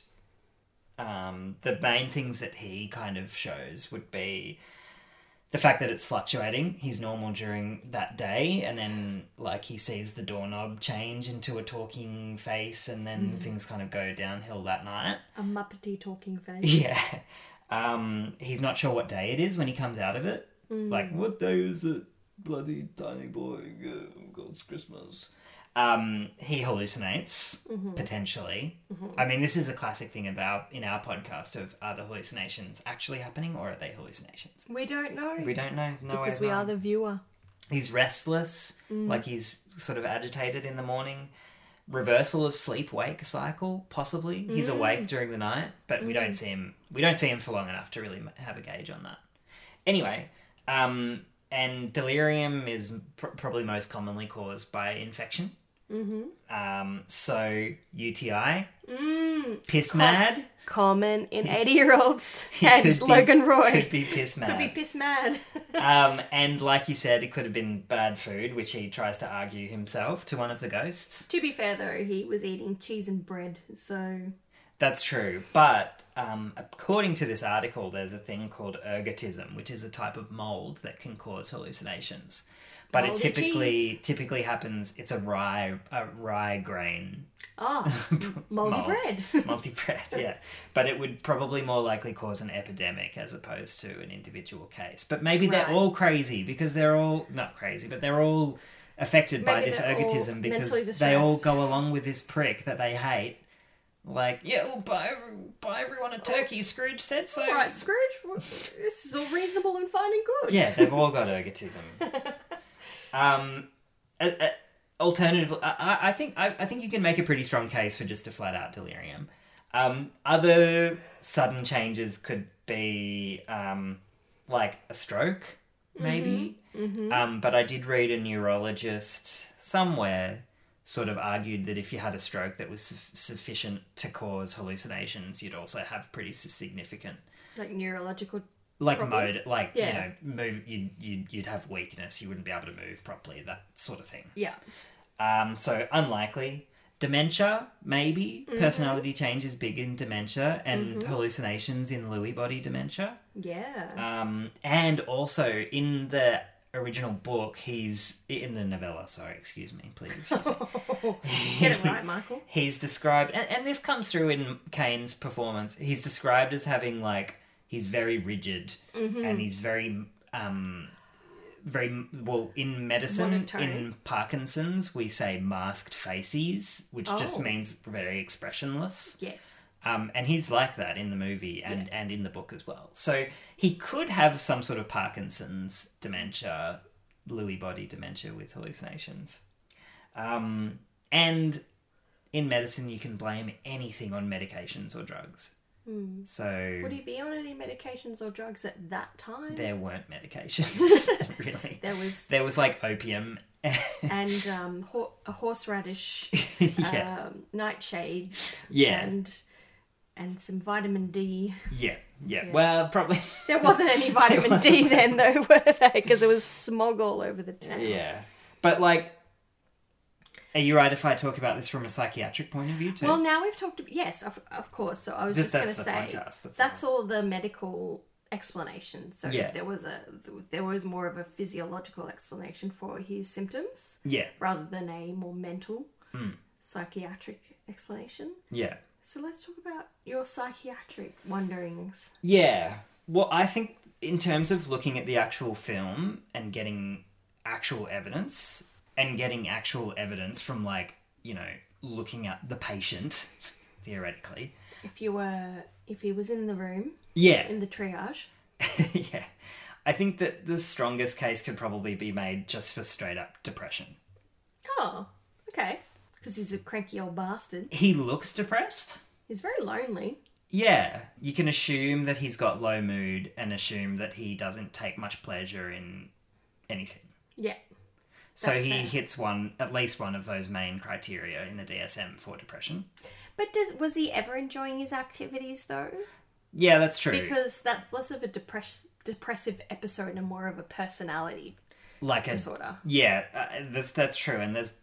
The main things that he kind of shows would be the fact that it's fluctuating. He's normal during that day, and then like he sees the doorknob change into a talking face, and then things kind of go downhill that night. A Muppety talking face. Yeah. He's not sure what day it is when he comes out of it. Like, what day is it, bloody tiny boy? God's Christmas. He hallucinates, potentially. I mean, this is the classic thing in our podcast of, are the hallucinations actually happening, or are they hallucinations? We don't know. We don't know. No way. Because we are the viewer. He's restless, like he's sort of agitated in the morning. Reversal of sleep-wake cycle, possibly. He's awake during the night, but we don't see him. We don't see him for long enough to really have a gauge on that. Anyway, and delirium is probably most commonly caused by infection. So UTI, piss mad, common in 80-year-olds, and Logan Roy could be piss mad. And like you said, it could have been bad food, which he tries to argue himself to one of the ghosts. To be fair, though, he was eating cheese and bread, so that's true. But according to this article, there's a thing called ergotism, which is a type of mold that can cause hallucinations. But moldy it typically happens. It's a rye grain. Oh, moldy bread. Moldy bread, yeah. But it would probably more likely cause an epidemic as opposed to an individual case. But maybe they're all crazy because they're all not crazy, but they're all affected by this ergotism because they all go along with this prick that they hate. Like, yeah, we'll buy everyone a turkey, Scrooge said so. All right, Scrooge, this is all reasonable and fine and good. Yeah, they've all got ergotism. Alternatively, I think you can make a pretty strong case for just a flat out delirium. Other sudden changes could be like a stroke, maybe. But I did read a neurologist somewhere sort of argued that if you had a stroke that was sufficient to cause hallucinations, you'd also have pretty significant like neurological. Like problems. You know, you'd have weakness, you wouldn't be able to move properly, that sort of thing. Yeah. So unlikely. Dementia, maybe. Personality change is big in dementia and hallucinations in Lewy body dementia. Yeah. And also in the original book, in the novella, get it right, Michael. He's described, and this comes through in Caine's performance, he's described as having like, he's very rigid and he's very, very, well, in medicine, in Parkinson's, we say masked faces, which just means very expressionless. Yes. And he's like that in the movie and in the book as well. So he could have some sort of Parkinson's dementia, Lewy body dementia with hallucinations. And in medicine, you can blame anything on medications or drugs. So would he be on any medications or drugs at that time? There weren't medications, really. There was like opium and horseradish, nightshades, and some vitamin D. Yeah. Well, probably there wasn't any vitamin D then, though, were there? Because it was smog all over the town. Yeah, but like. Are you right if I talk about this from a psychiatric point of view too? Well, now we've talked... Yes, of course. So I was just going to say... That's all the medical explanation. So if there was more of a physiological explanation for his symptoms. Yeah. Rather than a more mental psychiatric explanation. Yeah. So let's talk about your psychiatric wanderings. Yeah. Well, I think in terms of looking at the actual film and getting actual evidence... And getting actual evidence from, like, you know, looking at the patient, theoretically. If he was in the room. Yeah. In the triage. Yeah. I think that the strongest case could probably be made just for straight-up depression. Oh, okay. Because he's a cranky old bastard. He looks depressed. He's very lonely. Yeah. You can assume that he's got low mood and assume that he doesn't take much pleasure in anything. Yeah. So that's fair. Hits at least one of those main criteria in the DSM for depression. But was he ever enjoying his activities, though? Yeah, that's true. Because that's less of a depressive episode and more of a personality disorder. Yeah, that's true. And there's...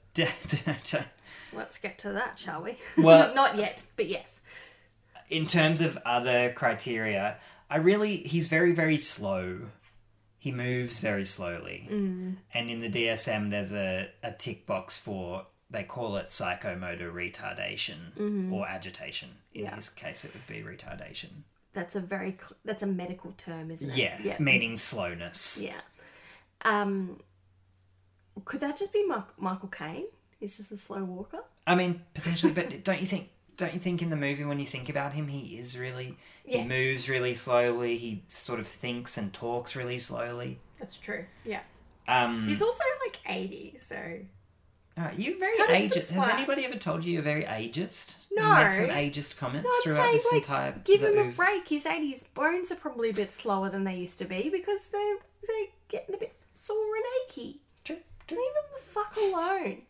Let's get to that, shall we? Well, not yet, but yes. in terms of other criteria, he's very, very slow. He moves very slowly. Mm. And in the DSM, there's a tick box for, they call it psychomotor retardation or agitation. In his case, it would be retardation. That's a that's a medical term, isn't it? Yeah, meaning slowness. Yeah. Could that just be Michael Caine? He's just a slow walker? I mean, potentially, but don't you think in the movie, when you think about him, he is really... Yeah. He moves really slowly. He sort of thinks and talks really slowly. That's true, yeah. He's also, 80, so... You're very ageist. Has anybody ever told you you're very ageist? No. You make some ageist comments throughout this entire... Give him a break. He's 80. His bones are probably a bit slower than they used to be because they're getting a bit sore and achy. True. Leave him the fuck alone.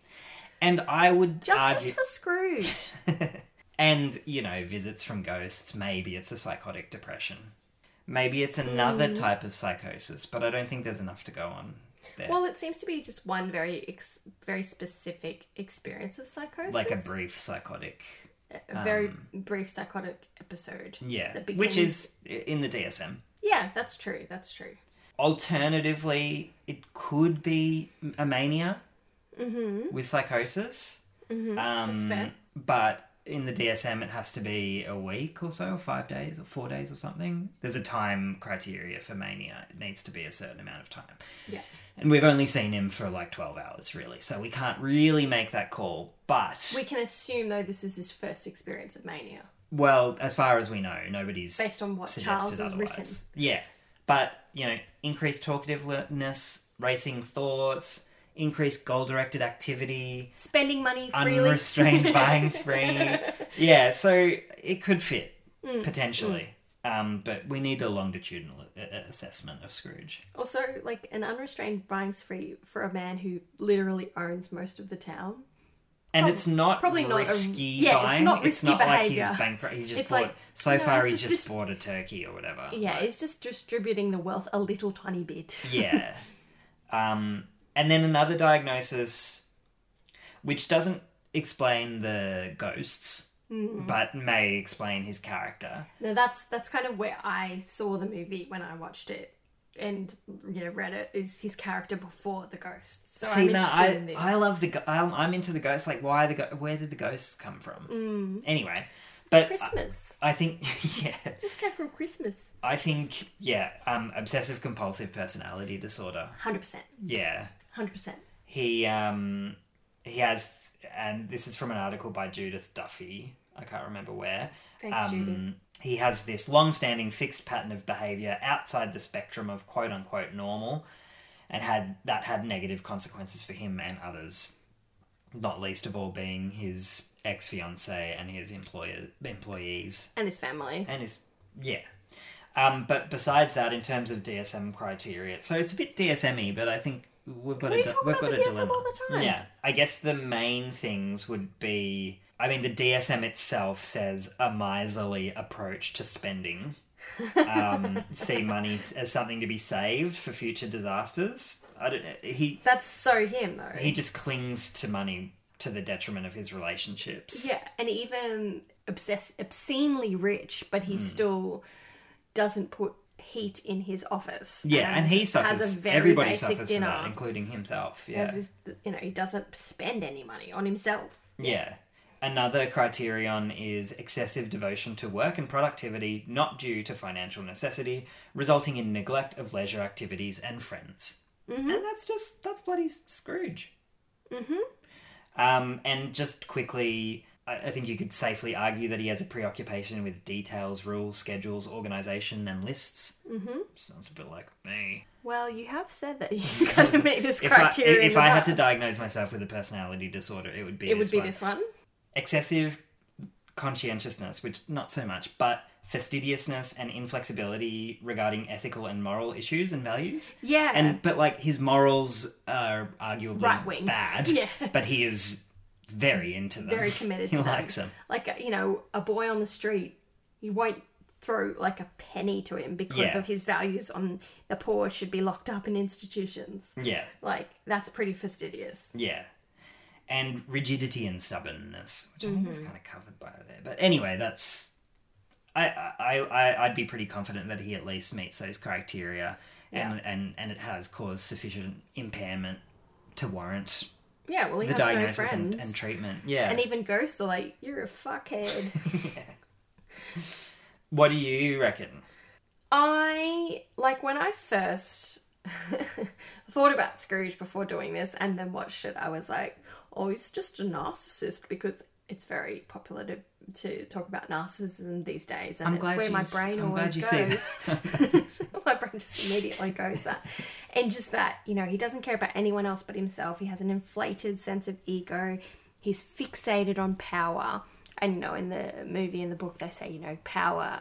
And I would argue... Justice for Scrooge. And, visits from ghosts, maybe it's a psychotic depression. Maybe it's another type of psychosis, but I don't think there's enough to go on there. Well, it seems to be just one very specific experience of psychosis. Like a brief psychotic... A very brief psychotic episode. Yeah, which is in the DSM. Yeah, that's true. Alternatively, it could be a mania with psychosis. Mm-hmm. That's fair. But... in the DSM, it has to be a week or so, or 5 days, or 4 days, or something. There's a time criteria for mania. It needs to be a certain amount of time. Yeah. And we've only seen him for 12 hours, really. So we can't really make that call, but... We can assume, though, this is his first experience of mania. Well, as far as we know, nobody's suggested based on what Charles has written. Yeah. But, increased talkativeness, racing thoughts... increased goal-directed activity. Spending money freely. Unrestrained buying spree. Yeah, so it could fit, potentially. But we need a longitudinal assessment of Scrooge. Also, an unrestrained buying spree for a man who literally owns most of the town. And it's not risky buying. It's not risky behaviour. It's not like he's bankrupt. He's just bought a turkey or whatever. Yeah, he's just distributing the wealth a little tiny bit. Yeah. And then another diagnosis, which doesn't explain the ghosts, but may explain his character. No, that's kind of where I saw the movie when I watched it, and read it, is his character before the ghosts. So I'm interested in this. I love I'm into the ghosts. Where did the ghosts come from? Anyway, but Christmas. I think just came from Christmas. I think obsessive compulsive personality disorder. 100%. Yeah. 100%. He has, and this is from an article by Judith Duffy. I can't remember where. Thanks, Judy. He has this long-standing fixed pattern of behaviour outside the spectrum of quote-unquote normal, and had negative consequences for him and others, not least of all being his ex-fiancée and his employees. And his family. And his... Yeah. But besides that, in terms of DSM criteria, so it's a bit DSM-y, but I think... We've got a DSM dilemma all the time. Yeah, I guess the main things would be... the DSM itself says a miserly approach to spending. See money as something to be saved for future disasters. I don't know. That's so him, though. He just clings to money to the detriment of his relationships. Yeah, and even obscenely rich, but he still doesn't put heat in his office. Yeah, and he suffers. Everybody suffers from that, including himself. Yeah, he doesn't spend any money on himself. Yeah. Another criterion is excessive devotion to work and productivity, not due to financial necessity, resulting in neglect of leisure activities and friends. Mm-hmm. And that's bloody Scrooge. Mm-hmm. And just quickly, I think you could safely argue that he has a preoccupation with details, rules, schedules, organisation, and lists. Mm-hmm. Sounds a bit like me. Well, you have said that you're going to make this criteria. If I had to diagnose myself with a personality disorder, it would be this one. Excessive conscientiousness, which not so much, but fastidiousness and inflexibility regarding ethical and moral issues and values. Yeah. But his morals are arguably right-wing. Bad. Yeah. But he is... very into them. Very committed to them. He likes them. A boy on the street, you won't throw a penny to him because of his values on the poor should be locked up in institutions. Yeah. That's pretty fastidious. Yeah. And rigidity and stubbornness, which I think is kind of covered by there. But anyway, that's I'd be pretty confident that he at least meets those criteria, and it has caused sufficient impairment to warrant. Yeah, well, he has no friends and treatment. Yeah, and even ghosts are like, "You're a fuckhead." Yeah. What do you reckon? I like when I first thought about Scrooge before doing this, and then watched it. I was like, "Oh, he's just a narcissist," because it's very popular to talk about narcissism these days, and it's where my brain always goes. So my brain just immediately goes that. And just that, you know, he doesn't care about anyone else but himself. He has an inflated sense of ego. He's fixated on power. And, you know, in the movie and the book, they say, you know, power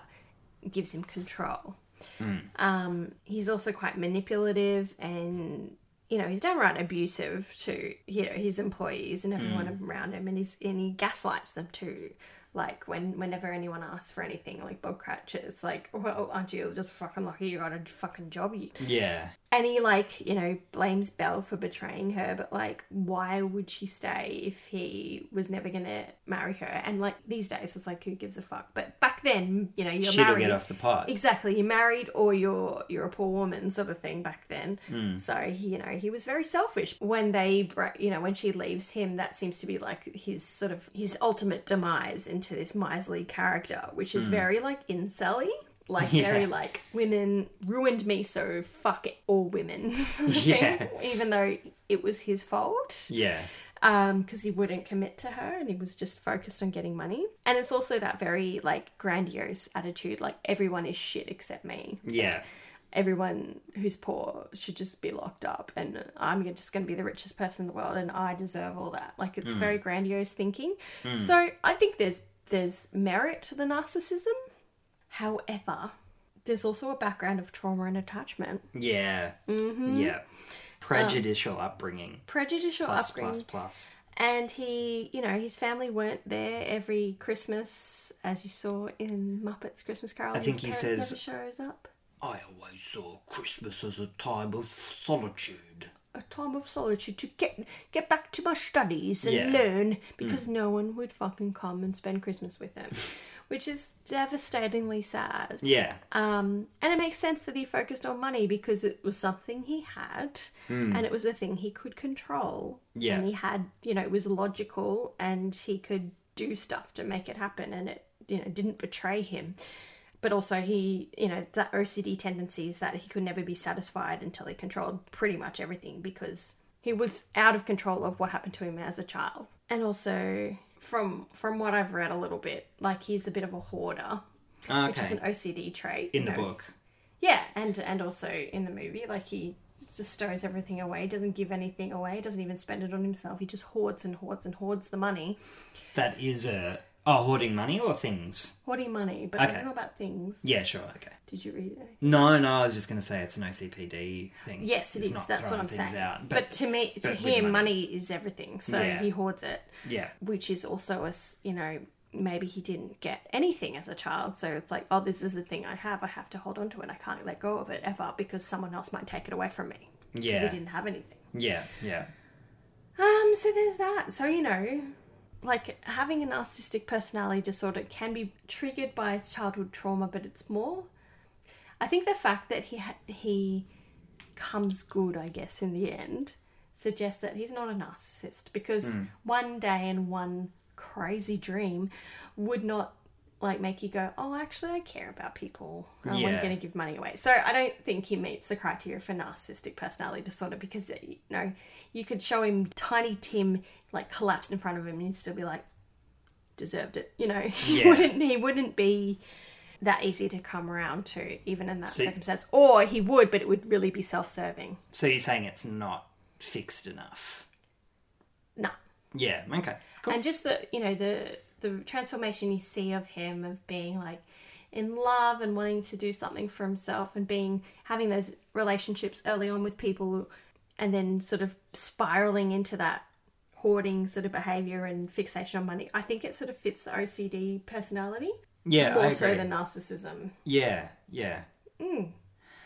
gives him control. Mm. He's also quite manipulative and, you know, he's downright abusive to, you know, his employees and everyone around him. And he gaslights them too. Like, whenever anyone asks for anything, like Bob Cratchit, it's like, well, aren't you just fucking lucky you got a fucking job? Yeah. And he, like, you know, blames Belle for betraying her, but, like, why would she stay if he was never going to marry her? And, like, these days it's like, who gives a fuck? But back then, you know, you're married. She'll get off the pot. Exactly. You're married or you're a poor woman sort of thing back then. Mm. So, you know, he was very selfish. When they, you know, when she leaves him, that seems to be, like, his sort of, his ultimate demise into this miserly character, which is very, like, incel-y. Like, very, like, women ruined me, so fuck it, all women. Yeah. Even though it was his fault. Yeah. Because he wouldn't commit to her and he was just focused on getting money. And it's also that very, like, grandiose attitude, like, everyone is shit except me. Yeah. Like, everyone who's poor should just be locked up and I'm just going to be the richest person in the world and I deserve all that. Like, it's very grandiose thinking. Mm. So I think there's merit to the narcissism. However, there's also a background of trauma and attachment. Yeah. Mm-hmm. Yeah. Prejudicial upbringing. Plus, plus, plus. And he, you know, his family weren't there every Christmas, as you saw in Muppets Christmas Carol. I think he says, his parents never shows up. I always saw Christmas as a time of solitude. A time of solitude to get back to my studies and learn, because no one would fucking come and spend Christmas with him. Which is devastatingly sad. Yeah. And it makes sense that he focused on money because it was something he had and it was a thing he could control. Yeah. And he had, you know, it was logical and he could do stuff to make it happen and it, you know, didn't betray him. But also he, you know, that OCD tendency is that he could never be satisfied until he controlled pretty much everything because he was out of control of what happened to him as a child. And also... From what I've read a little bit, like he's a bit of a hoarder, which is an OCD trait. In the book. Yeah, and also in the movie, like he just stows everything away, doesn't give anything away, doesn't even spend it on himself. He just hoards and hoards and hoards the money. That is a... Oh, hoarding money or things? Hoarding money, but I don't know about things. Yeah, sure, okay. Did you read it? No, I was just going to say it's an OCPD thing. Yes, it is. That's what I'm saying. Out, but to me, to him, money is everything, so he hoards it. Yeah. Which is also, a, you know, maybe he didn't get anything as a child, so it's like, oh, this is the thing I have to hold on to it, I can't let go of it ever because someone else might take it away from me. Yeah. Because he didn't have anything. Yeah, yeah. So there's that. So, you know... Like, having a narcissistic personality disorder can be triggered by childhood trauma, but it's more... I think the fact that he comes good, I guess, in the end, suggests that he's not a narcissist because one day and one crazy dream would not, like, make you go, oh, actually, I care about people. I'm going to give money away. So I don't think he meets the criteria for narcissistic personality disorder because, you know, you could show him Tiny Tim, like, collapsed in front of him and he'd still be like, deserved it. You know, he wouldn't be that easy to come around to even in that circumstance. Or he would, but it would really be self-serving. So you're saying it's not fixed enough? No. Yeah, okay, cool. And just the, you know, the transformation you see of him of being like in love and wanting to do something for himself and having those relationships early on with people and then sort of spiraling into that hoarding sort of behavior and fixation on money. I think it sort of fits the OCD personality. Yeah, I agree. Also the narcissism. Yeah, yeah. Mm.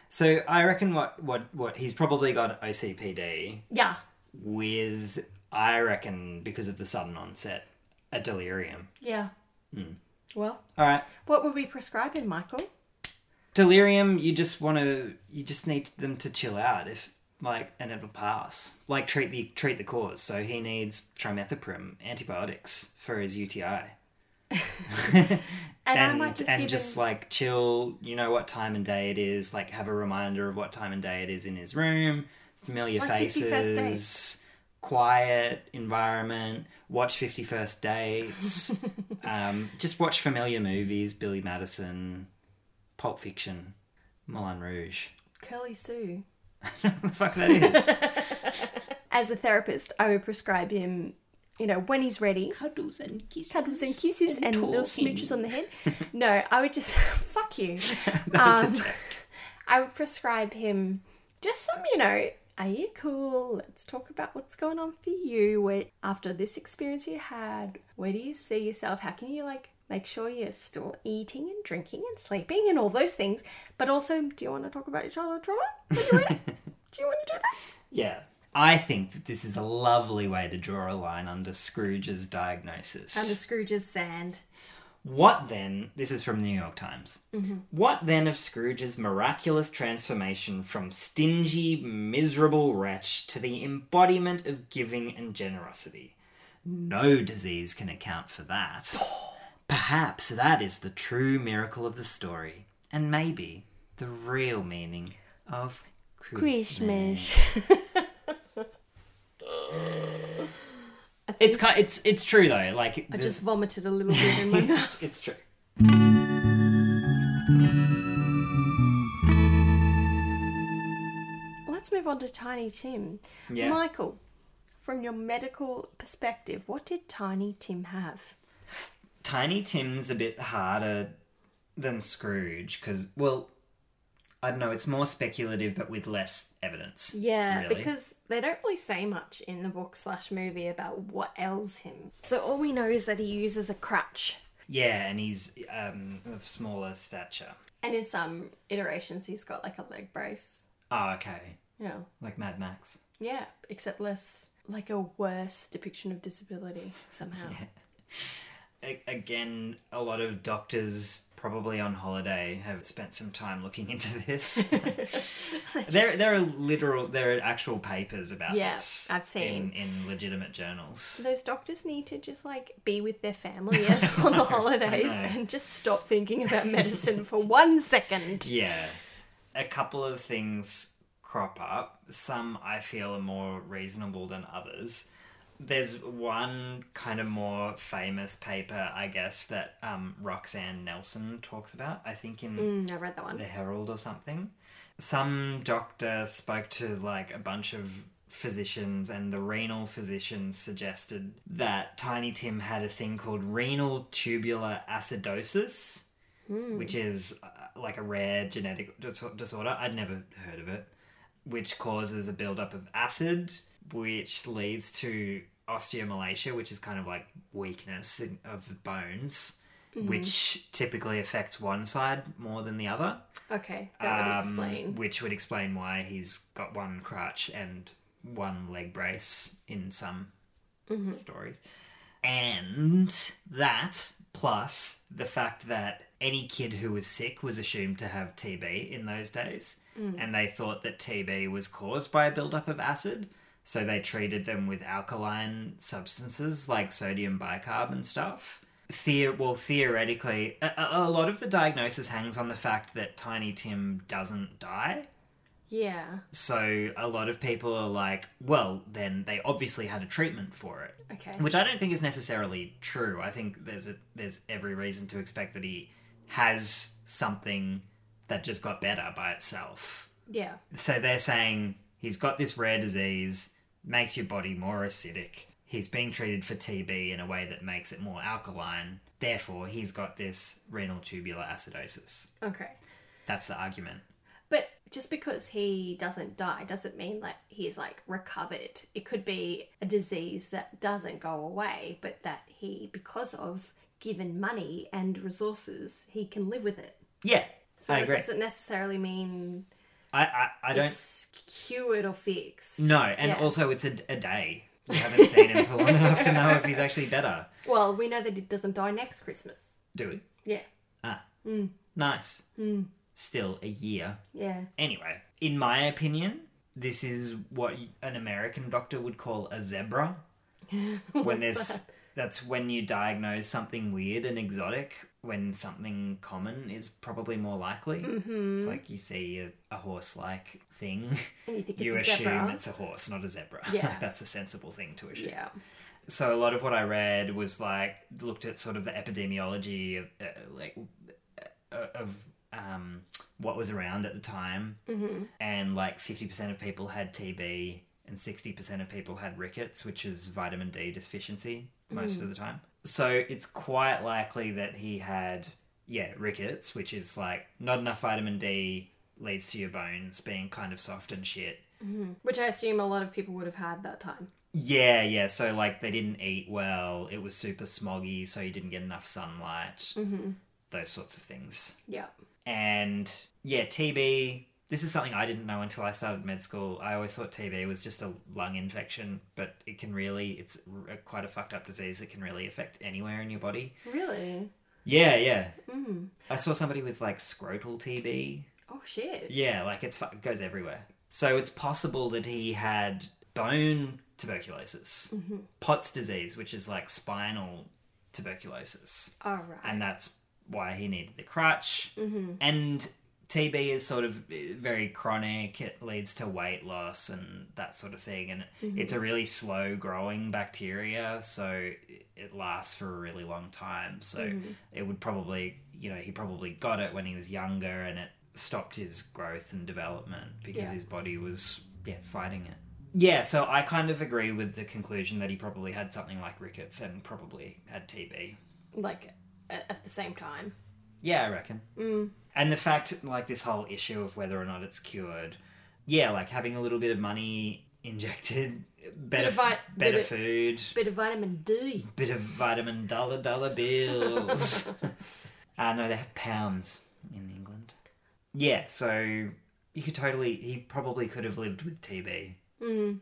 So I reckon what he's probably got OCPD. Yeah. With, I reckon, because of the sudden onset. A delirium. Yeah. Mm. Well. All right. What were we prescribing, Michael? Delirium. You just need them to chill out, and it'll pass. Like treat the cause. So he needs trimethoprim, antibiotics for his UTI. Chill. You know what time and day it is. Like have a reminder of what time and day it is in his room. Familiar faces. Quiet environment, watch 51st Dates, just watch familiar movies, Billy Madison, Pulp Fiction, Moulin Rouge. Curly Sue. I don't know what the fuck that is. As a therapist, I would prescribe him, when he's ready. Cuddles and kisses and little smooches on the head. No, I would just, fuck you. That's a joke. I would prescribe him just some, are you cool? Let's talk about what's going on for you. After this experience you had, where do you see yourself? How can you make sure you're still eating and drinking and sleeping and all those things? But also, do you want to talk about your childhood trauma? Do you want to do that? Yeah. I think that this is a lovely way to draw a line under Scrooge's diagnosis. Under Scrooge's sand. What then, this is from New York Times, mm-hmm. What then of Scrooge's miraculous transformation from stingy, miserable wretch to the embodiment of giving and generosity? No disease can account for that. Perhaps that is the true miracle of the story, and maybe the real meaning of Christmas. It's true though. I just vomited a little bit in my mouth. It's true. Let's move on to Tiny Tim. Yeah. Michael, from your medical perspective, what did Tiny Tim have? Tiny Tim's a bit harder than Scrooge because, well, I don't know, it's more speculative but with less evidence. Yeah, really. Because they don't really say much in the book/movie about what ails him. So all we know is that he uses a crutch. Yeah, and he's of smaller stature. And in some iterations he's got a leg brace. Oh, okay. Yeah. Like Mad Max. Yeah, except less, a worse depiction of disability somehow. Yeah. Again, a lot of doctors... probably on holiday have spent some time looking into this. There are actual papers about this. Yeah, I've seen in legitimate journals. Those doctors need to just be with their family on the holidays and just stop thinking about medicine for 1 second. Yeah, a couple of things crop up. Some I feel are more reasonable than others. There's one kind of more famous paper, I guess, that Roxanne Nelson talks about, I think in I read that one. The Herald or something. Some doctor spoke to a bunch of physicians and the renal physicians suggested that Tiny Tim had a thing called renal tubular acidosis, which is a rare genetic disorder. I'd never heard of it, which causes a buildup of acid, which leads to osteomalacia, which is kind of weakness of the bones, which typically affects one side more than the other. Okay, that would explain. Which would explain why he's got one crutch and one leg brace in some stories. And that, plus the fact that any kid who was sick was assumed to have TB in those days, and they thought that TB was caused by a buildup of acid. So they treated them with alkaline substances like sodium bicarb and stuff. Theoretically, a lot of the diagnosis hangs on the fact that Tiny Tim doesn't die. Yeah. So a lot of people are well, then they obviously had a treatment for it. Okay. Which I don't think is necessarily true. I think there's every reason to expect that he has something that just got better by itself. Yeah. So they're saying... he's got this rare disease, makes your body more acidic. He's being treated for TB in a way that makes it more alkaline. Therefore, he's got this renal tubular acidosis. Okay. That's the argument. But just because he doesn't die doesn't mean he's recovered. It could be a disease that doesn't go away, but that he, because of given money and resources, he can live with it. Yeah, so I agree. So it doesn't necessarily mean... I don't... it's cured or fixed. No, and also it's a day. We haven't seen him for long enough to know if he's actually better. Well, we know that he doesn't die next Christmas. Do we? Yeah. Ah. Mm. Nice. Mm. Still a year. Yeah. Anyway, in my opinion, this is what an American doctor would call a zebra. When there's... That? That's when you diagnose something weird and exotic when something common is probably more likely. Mm-hmm. It's like you see a horse-like thing. And you think you it's assume a zebra. It's a horse, not a zebra. Yeah. That's a sensible thing to assume. Yeah. So a lot of what I read was like, looked at sort of the epidemiology of what was around at the time. Mm-hmm. And like 50% of people had TB and 60% of people had rickets, which is vitamin D deficiency most of the time. So it's quite likely that he had, rickets, which is like not enough vitamin D leads to your bones being kind of soft and shit. Mm-hmm. Which I assume a lot of people would have had that time. Yeah. So like they didn't eat well. It was super smoggy, so you didn't get enough sunlight. Mm-hmm. Those sorts of things. Yeah. And TB... This is something I didn't know until I started med school. I always thought TB was just a lung infection, but it's quite a fucked up disease that can really affect anywhere in your body. Really? Yeah. Mm. I saw somebody with like scrotal TB. Oh, shit. Yeah, like it goes everywhere. So it's possible that he had bone tuberculosis, Pott's disease, which is like spinal tuberculosis. Oh, right. And that's why he needed the crutch. Mm-hmm. And... TB is sort of very chronic. It leads to weight loss and that sort of thing. And it's a really slow growing bacteria. So it lasts for a really long time. So it would probably, he probably got it when he was younger and it stopped his growth and development because his body was fighting it. Yeah. So I kind of agree with the conclusion that he probably had something like rickets and probably had TB. Like at the same time. Yeah, I reckon. Mm. And the fact, like, this whole issue of whether or not it's cured, like, having a little bit of money injected, better food. Bit of vitamin D. Bit of vitamin dollar bills. No, they have pounds in England. Yeah, so you could totally... He probably could have lived with TB. Mm.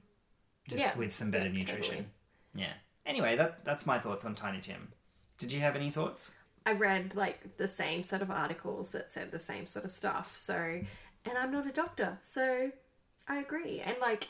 Just with some better nutrition. Totally. Yeah. Anyway, that's my thoughts on Tiny Tim. Did you have any thoughts? I read, like, the same sort of articles that said the same sort of stuff, so... And I'm not a doctor, so I agree. And, like,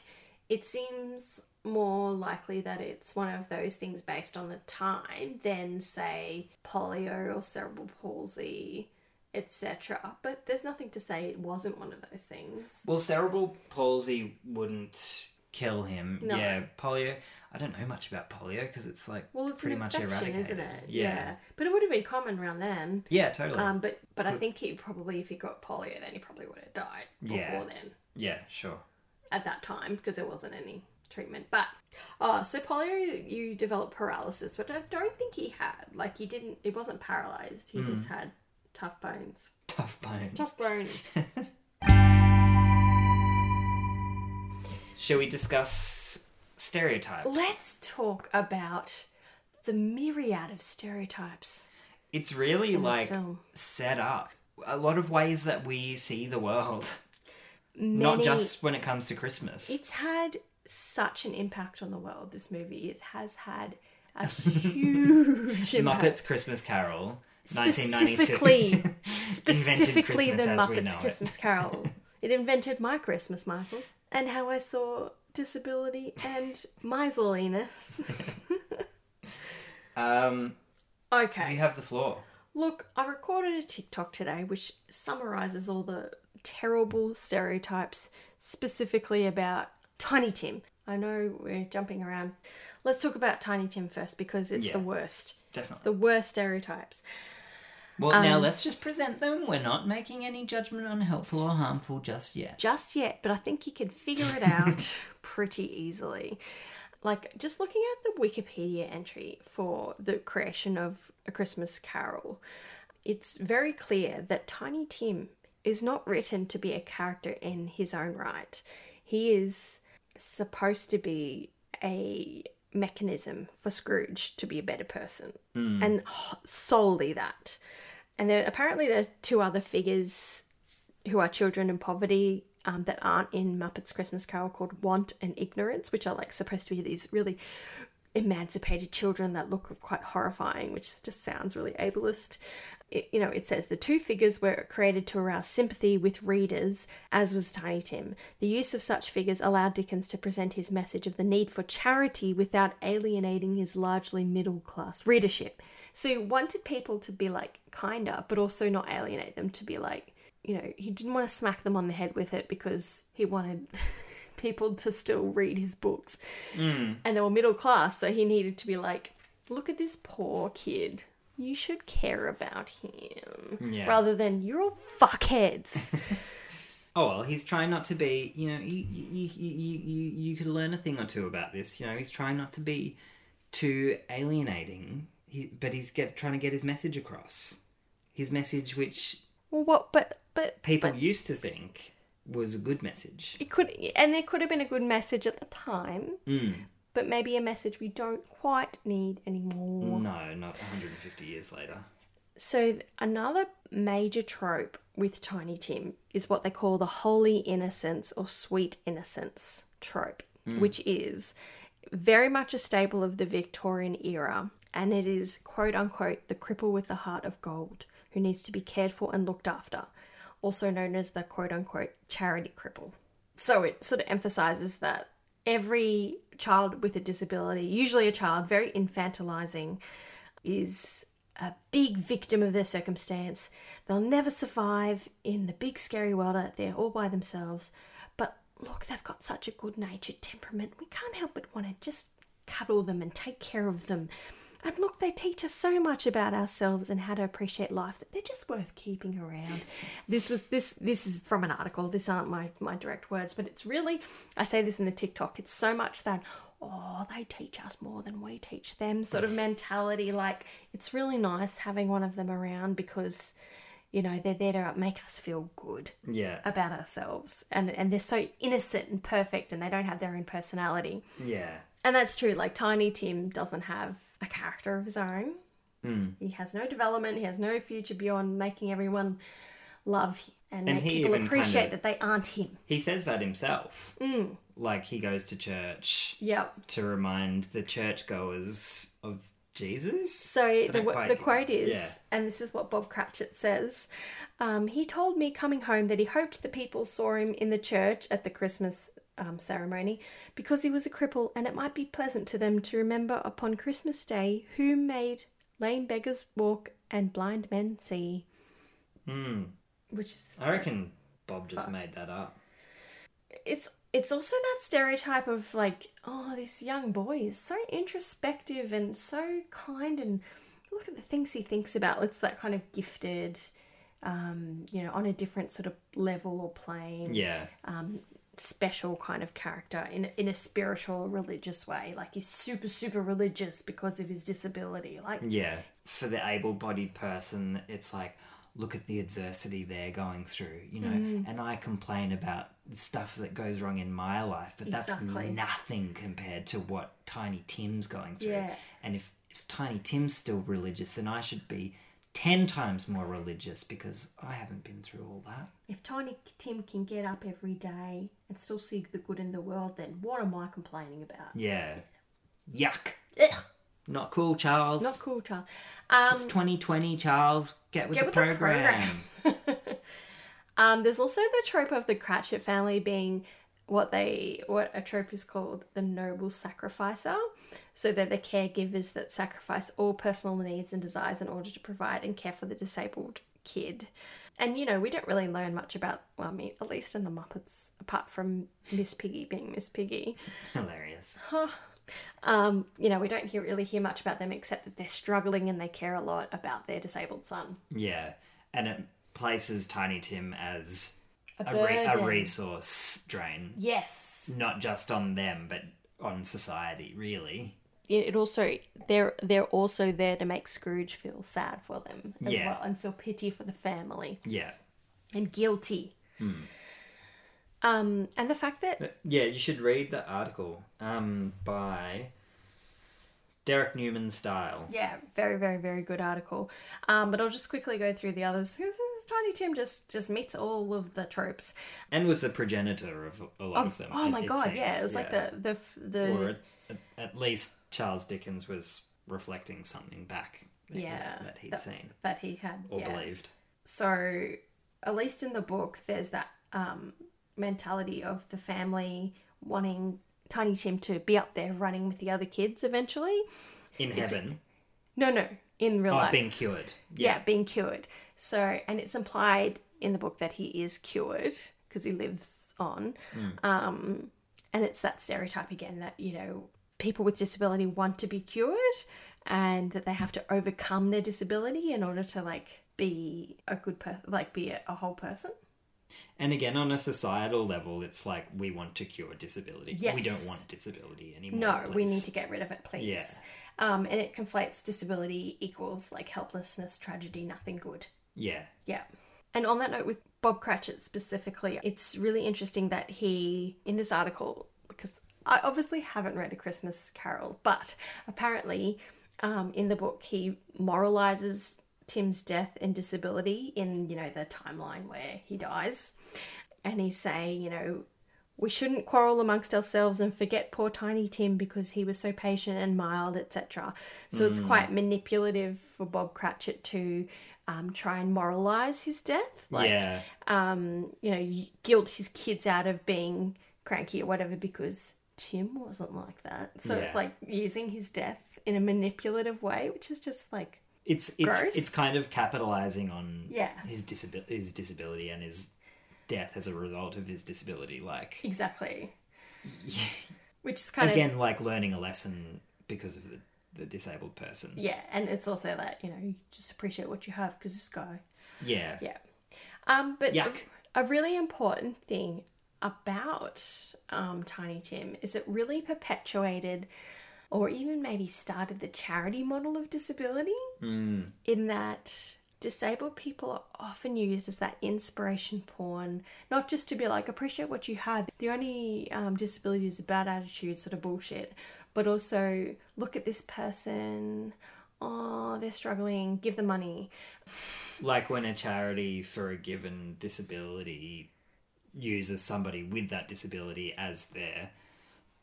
it seems more likely that it's one of those things based on the time than, say, polio or cerebral palsy, etc. But there's nothing to say it wasn't one of those things. Well, cerebral palsy wouldn't... kill him. No. Yeah, polio. I don't know much about polio because it's like it's pretty much eradicated, isn't it? Yeah. But it would have been common around then. Yeah, totally. But I think he probably, if he got polio, then he probably would have died before then. Yeah, sure. At that time, because there wasn't any treatment. But so polio, you develop paralysis, but I don't think he had. Like he wasn't paralysed. He just had tough bones. Tough bones. Shall we discuss stereotypes? Let's talk about the myriad of stereotypes. It's really like set up a lot of ways that we see the world, not just when it comes to Christmas. It's had such an impact on the world, this movie. It has had a huge impact. Muppets Christmas Carol, 1992. Specifically the Muppets Christmas Carol. It invented my Christmas, Michael. And how I saw disability and miserliness. Okay. You have the floor. Look, I recorded a TikTok today which summarises all the terrible stereotypes specifically about Tiny Tim. I know we're jumping around. Let's talk about Tiny Tim first because it's the worst. Definitely. It's the worst stereotypes. Well, now let's just present them. We're not making any judgment on helpful or harmful just yet. But I think you can figure it out pretty easily. Like, just looking at the Wikipedia entry for the creation of A Christmas Carol, it's very clear that Tiny Tim is not written to be a character in his own right. He is supposed to be a mechanism for Scrooge to be a better person. Mm. And solely that. And there's two other figures who are children in poverty that aren't in Muppets Christmas Carol called Want and Ignorance, which are like supposed to be these really emancipated children, that look of quite horrifying, which just sounds really ableist. It says the two figures were created to arouse sympathy with readers, as was Tiny Tim. The use of such figures allowed Dickens to present his message of the need for charity without alienating his largely middle-class readership. So he wanted people to be, like, kinder, but also not alienate them, to be like, he didn't want to smack them on the head with it because he wanted people to still read his books. Mm. And they were middle class, so he needed to be like, look at this poor kid. You should care about him. Yeah. Rather than, you're all fuckheads. Oh, well, he's trying not to be, you could learn a thing or two about this. He's trying not to be too alienating, but he's trying to get his message across. His message, which... Well, what, but people used to think was a good message. There could have been a good message at the time, but maybe a message we don't quite need anymore. No, not 150 years later. So another major trope with Tiny Tim is what they call the holy innocence or sweet innocence trope, which is very much a staple of the Victorian era, and it is, quote unquote, the cripple with the heart of gold who needs to be cared for and looked after, also known as the quote-unquote charity cripple. So it sort of emphasises that every child with a disability, usually a child very infantilising, is a big victim of their circumstance. They'll never survive in the big scary world out there all by themselves. But look, they've got such a good-natured temperament. We can't help but want to just cuddle them and take care of them. And look, they teach us so much about ourselves and how to appreciate life that they're just worth keeping around. This is from an article. These aren't my direct words, but it's really, I say this in the TikTok, it's so much that, they teach us more than we teach them sort of mentality. Like, it's really nice having one of them around because, they're there to make us feel good about ourselves. And they're so innocent and perfect and they don't have their own personality. Yeah. And that's true. Like, Tiny Tim doesn't have a character of his own. Mm. He has no development. He has no future beyond making everyone love him and make people appreciate that they aren't him. He says that himself. Mm. Like, he goes to church to remind the churchgoers of Jesus. So the quote is, and this is what Bob Cratchit says, he told me coming home that he hoped the people saw him in the church at the Christmas ceremony because he was a cripple, and it might be pleasant to them to remember upon Christmas Day who made lame beggars walk and blind men see. Which is, I reckon, Bob just made that up. It's also that stereotype of like, this young boy is so introspective and so kind, and look at the things he thinks about. It's that kind of gifted, on a different sort of level or plane. Yeah. Special kind of character in a spiritual, religious way. Like, he's super, super religious because of his disability. Like, yeah, for the able-bodied person, it's like, look at the adversity they're going through, and I complain about stuff that goes wrong in my life, but that's nothing compared to what Tiny Tim's going through. Yeah. And if Tiny Tim's still religious, then I should be 10 times more religious because I haven't been through all that. If Tiny Tim can get up every day and still see the good in the world, then what am I complaining about? Yeah. Yuck. Ugh. Not cool, Charles. Not cool, Charles. It's 2020, Charles. Get with the program. There's also the trope of the Cratchit family being what a trope is called the noble sacrificer. So they're the caregivers that sacrifice all personal needs and desires in order to provide and care for the disabled kid. And, we don't really learn much about, at least in the Muppets, apart from Miss Piggy being Miss Piggy. Hilarious. We don't really hear much about them except that they're struggling and they care a lot about their disabled son. Yeah. And it places Tiny Tim as... A resource drain. Yes. Not just on them, but on society, really. It also, they're also there to make Scrooge feel sad for them as well, and feel pity for the family. Yeah. And guilty. Mm. And the fact that... Yeah, you should read the article by Derek Newman style. Yeah, very, very, very good article. But I'll just quickly go through the others. Tiny Tim just meets all of the tropes. And was the progenitor of a lot of them. Oh my God, yeah. It was like the... Or at least Charles Dickens was reflecting something back that he'd seen. That he had, Or believed. So at least in the book, there's that mentality of the family wanting Tiny Tim to be up there running with the other kids eventually. In heaven? No, in real life. Being cured. Yeah, being cured. So, and it's implied in the book that he is cured because he lives on. Mm. And it's that stereotype again that, you know, people with disability want to be cured and that they have to overcome their disability in order to, like, be a good person, like, be a whole person. And again, on a societal level, it's like, we want to cure disability. Yes. We don't want disability anymore. No, please. We need to get rid of it, please. Yeah. And it conflates disability equals, like, helplessness, tragedy, nothing good. Yeah. Yeah. And on that note, with Bob Cratchit specifically, it's really interesting that he, in this article, because I obviously haven't read A Christmas Carol, but apparently in the book, he moralizes Tim's death and disability in, you know, the timeline where he dies. And he's saying, you know, we shouldn't quarrel amongst ourselves and forget poor Tiny Tim because he was so patient and mild, etc. So it's quite manipulative for Bob Cratchit to try and moralize his death. Like, you know, guilt his kids out of being cranky or whatever because Tim wasn't like that. So it's like using his death in a manipulative way, which is just like... It's kind of capitalizing on his disability and his death as a result of his disability, like exactly, yeah. Which is kind of like learning a lesson because of the disabled person. Yeah, and it's also that, you know, you just appreciate what you have because this guy. Yeah, yeah. But a really important thing about Tiny Tim is it really perpetuated, or even maybe started, the charity model of disability in that disabled people are often used as that inspiration pawn, not just to be like, appreciate what you have. The only disability is a bad attitude sort of bullshit, but also look at this person. Oh, they're struggling. Give them money. Like when a charity for a given disability uses somebody with that disability as their...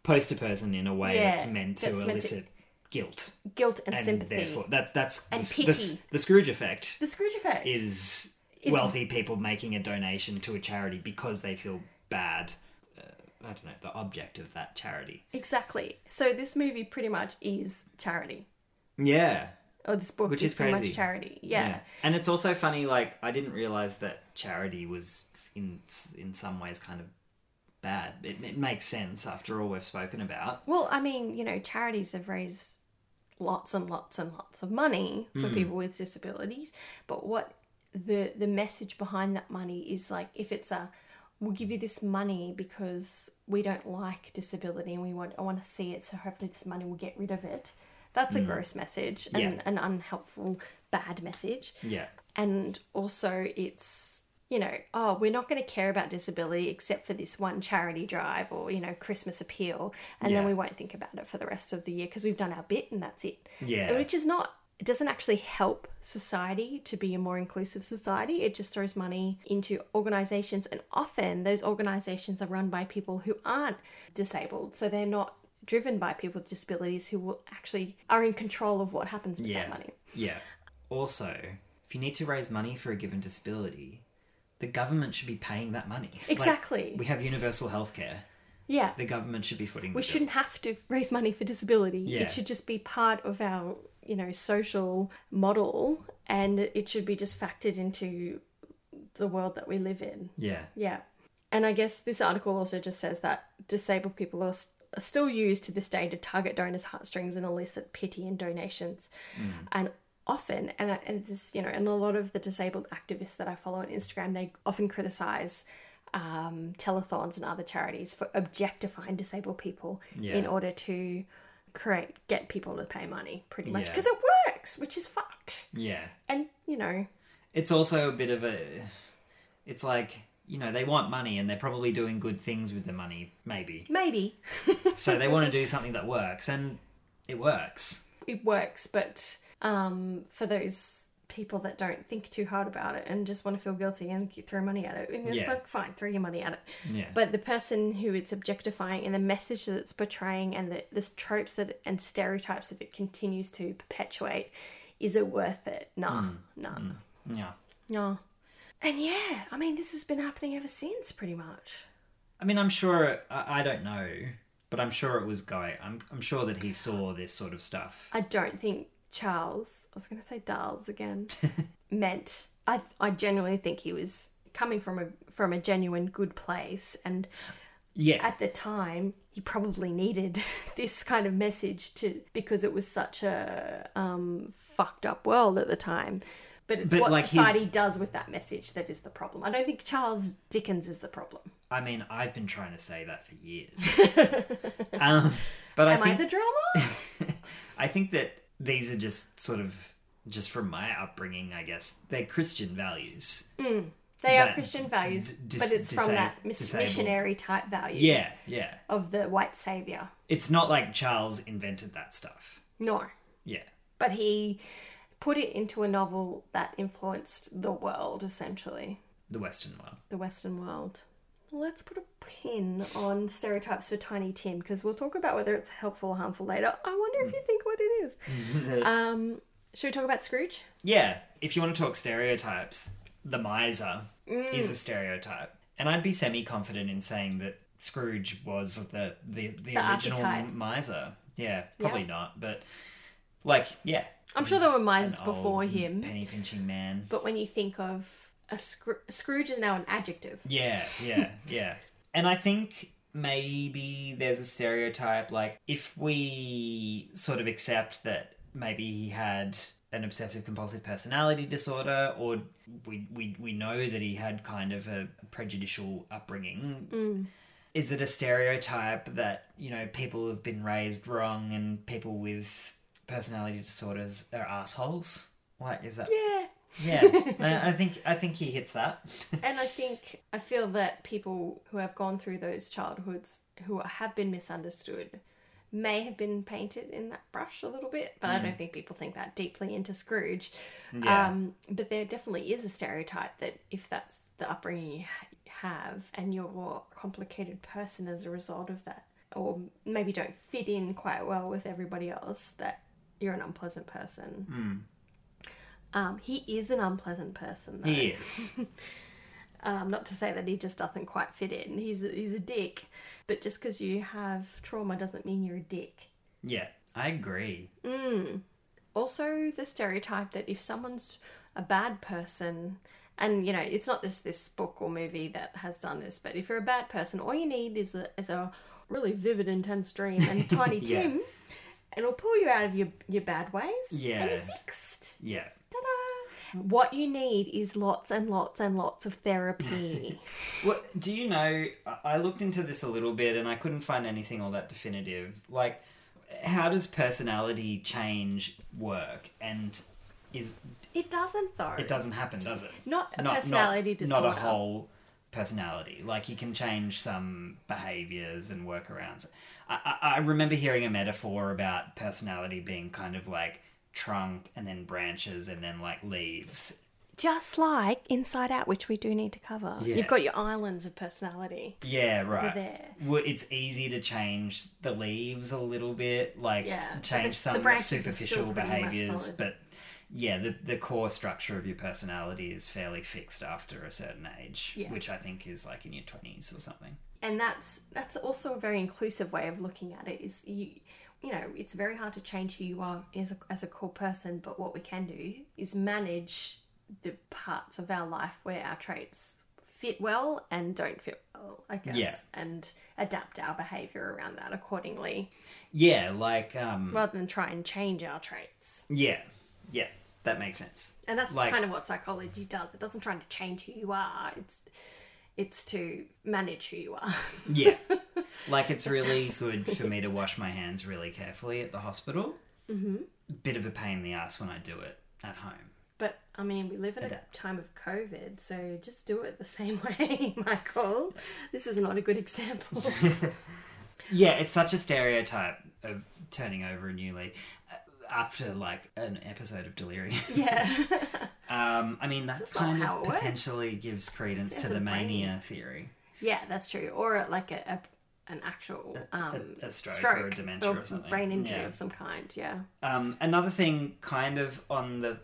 poster person in a way that's meant to elicit guilt. Guilt and sympathy. And therefore, that's... And pity. The Scrooge effect. The Scrooge effect. Is wealthy people making a donation to a charity because they feel bad. I don't know, the object of that charity. Exactly. So this movie pretty much is charity. Yeah. Or this book is pretty much charity. Yeah. And it's also funny, like, I didn't realise that charity was in some ways kind of bad. It makes sense after all we've spoken about. Well, I mean, you know, charities have raised lots and lots and lots of money for people with disabilities, but what the message behind that money is, like, if it's a, we'll give you this money because we don't like disability and I want to see it, so hopefully this money will get rid of it. That's a gross message and an unhelpful, bad message. Yeah. And also it's, you know, oh, we're not going to care about disability except for this one charity drive or, you know, Christmas appeal. And then we won't think about it for the rest of the year because we've done our bit and that's it. Yeah. Which is not, it doesn't actually help society to be a more inclusive society. It just throws money into organisations. And often those organisations are run by people who aren't disabled. So they're not driven by people with disabilities who will actually are in control of what happens with that money. Yeah. Also, if you need to raise money for a given disability... the government should be paying that money. Exactly. Like, we have universal healthcare. Yeah. The government should be footing the bill. We shouldn't have to raise money for disability. Yeah. It should just be part of our, you know, social model, and it should be just factored into the world that we live in. Yeah. Yeah. And I guess this article also just says that disabled people are still used to this day to target donors' heartstrings and elicit pity and donations. And often, and this, you know, and a lot of the disabled activists that I follow on Instagram, they often criticize telethons and other charities for objectifying disabled people in order to get people to pay money, pretty much, because it works, which is fucked. Yeah. And, you know, it's also a bit of a, it's like, you know, they want money and they're probably doing good things with the money, maybe. So they want to do something that works, and it works. it works, but for those people that don't think too hard about it and just want to feel guilty and throw money at it, and it's like, fine, throw your money at it. Yeah. But the person who it's objectifying and the message that it's portraying and the tropes that and stereotypes that it continues to perpetuate, is it worth it? Nah. Yeah. No. And yeah, I mean, this has been happening ever since, pretty much. I mean, I'm sure, I don't know, but I'm sure it was Guy. I'm sure that he saw this sort of stuff. I don't think Charles, I was going to say Darles again, meant, I genuinely think he was coming from a genuine good place. And at the time, he probably needed this kind of message because it was such a fucked up world at the time. But it's what society does with that message that is the problem. I don't think Charles Dickens is the problem. I mean, I've been trying to say that for years. But I think, I the drama? I think that these are just sort of, just from my upbringing, I guess, they're Christian values. Mm, they are Christian values, but it's from that missionary type value. Yeah, yeah. Of the white saviour. It's not like Charles invented that stuff. No. Yeah. But he put it into a novel that influenced the world, essentially. The Western world. The Western world. Let's put a pin on stereotypes for Tiny Tim, because we'll talk about whether it's helpful or harmful later. I wonder if you think what it is. Should we talk about Scrooge? Yeah. If you want to talk stereotypes, the miser is a stereotype. And I'd be semi-confident in saying that Scrooge was the original archetype. Miser. Yeah, probably not. But, I'm sure there were misers before him. Penny-pinching man. But when you think of Scrooge is now an adjective. Yeah. And I think maybe there's a stereotype, like, if we sort of accept that maybe he had an obsessive-compulsive personality disorder, or we know that he had kind of a prejudicial upbringing. Mm. Is it a stereotype that, you know, people have been raised wrong and people with personality disorders are assholes? Like, is that? Yeah. I think he hits that. And I feel that people who have gone through those childhoods, who have been misunderstood, may have been painted in that brush a little bit, but I don't think people think that deeply into Scrooge. Yeah. But there definitely is a stereotype that if that's the upbringing you have and you're a complicated person as a result of that, or maybe don't fit in quite well with everybody else, that you're an unpleasant person. He is an unpleasant person, though. He is. Not to say that he just doesn't quite fit in. He's a dick. But just because you have trauma doesn't mean you're a dick. Yeah, I agree. Also, the stereotype that if someone's a bad person, and, you know, it's not this book or movie that has done this, but if you're a bad person, all you need is a really vivid, intense dream and Tiny Tim, and it'll pull you out of your bad ways. Yeah. And you're fixed. Yeah. Ta-da! What you need is lots and lots and lots of therapy. What do you know? I looked into this a little bit and I couldn't find anything all that definitive. Like, how does personality change work? And it doesn't, though. It doesn't happen, does it? Not a personality disorder. Not a whole personality. Like, you can change some behaviours and workarounds. I remember hearing a metaphor about personality being kind of like trunk and then branches and then like leaves. Just like Inside Out, which we do need to cover. Yeah. You've got your islands of personality. Yeah, right. There. Well, it's easy to change the leaves a little bit, like change some superficial behaviours, but yeah, the core structure of your personality is fairly fixed after a certain age, which I think is like in your 20s or something. And that's also a very inclusive way of looking at it. Is you know, it's very hard to change who you are as a core person, but what we can do is manage the parts of our life where our traits fit well and don't fit well, I guess, and adapt our behaviour around that accordingly. Yeah, like rather than try and change our traits. Yeah, that makes sense. And that's like, kind of what psychology does. It doesn't try to change who you are. It's to manage who you are. Yeah. Like, it's really good for me to wash my hands really carefully at the hospital. Mm-hmm. Bit of a pain in the ass when I do it at home. But, I mean, we live in a time of COVID, so just do it the same way, Michael. This is not a good example. Yeah, it's such a stereotype of turning over a new leaf. after like an episode of Delirium. Yeah. I mean, that kind of potentially gives credence to the mania theory. Yeah, that's true. Or like an actual a stroke or a dementia or something. Brain injury of some kind, yeah. Another thing kind of on the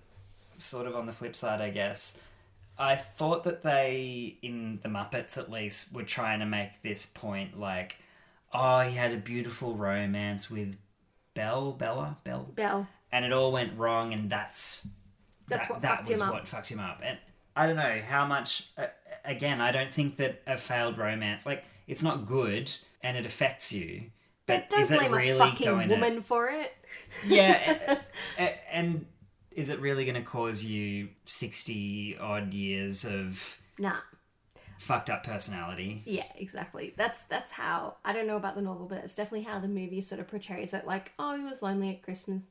flip side, I guess, I thought that they, in the Muppets at least, were trying to make this point like, oh, he had a beautiful romance with Belle. And it all went wrong, and that was what fucked him up. And I don't know how much, again, I don't think that a failed romance, like, it's not good and it affects you. But don't is blame it really a fucking going woman to, for it. Yeah. And is it really going to cause you 60 odd years of fucked up personality? Yeah, exactly. That's how, I don't know about the novel, but it's definitely how the movie sort of portrays it. Like, oh, he was lonely at Christmas.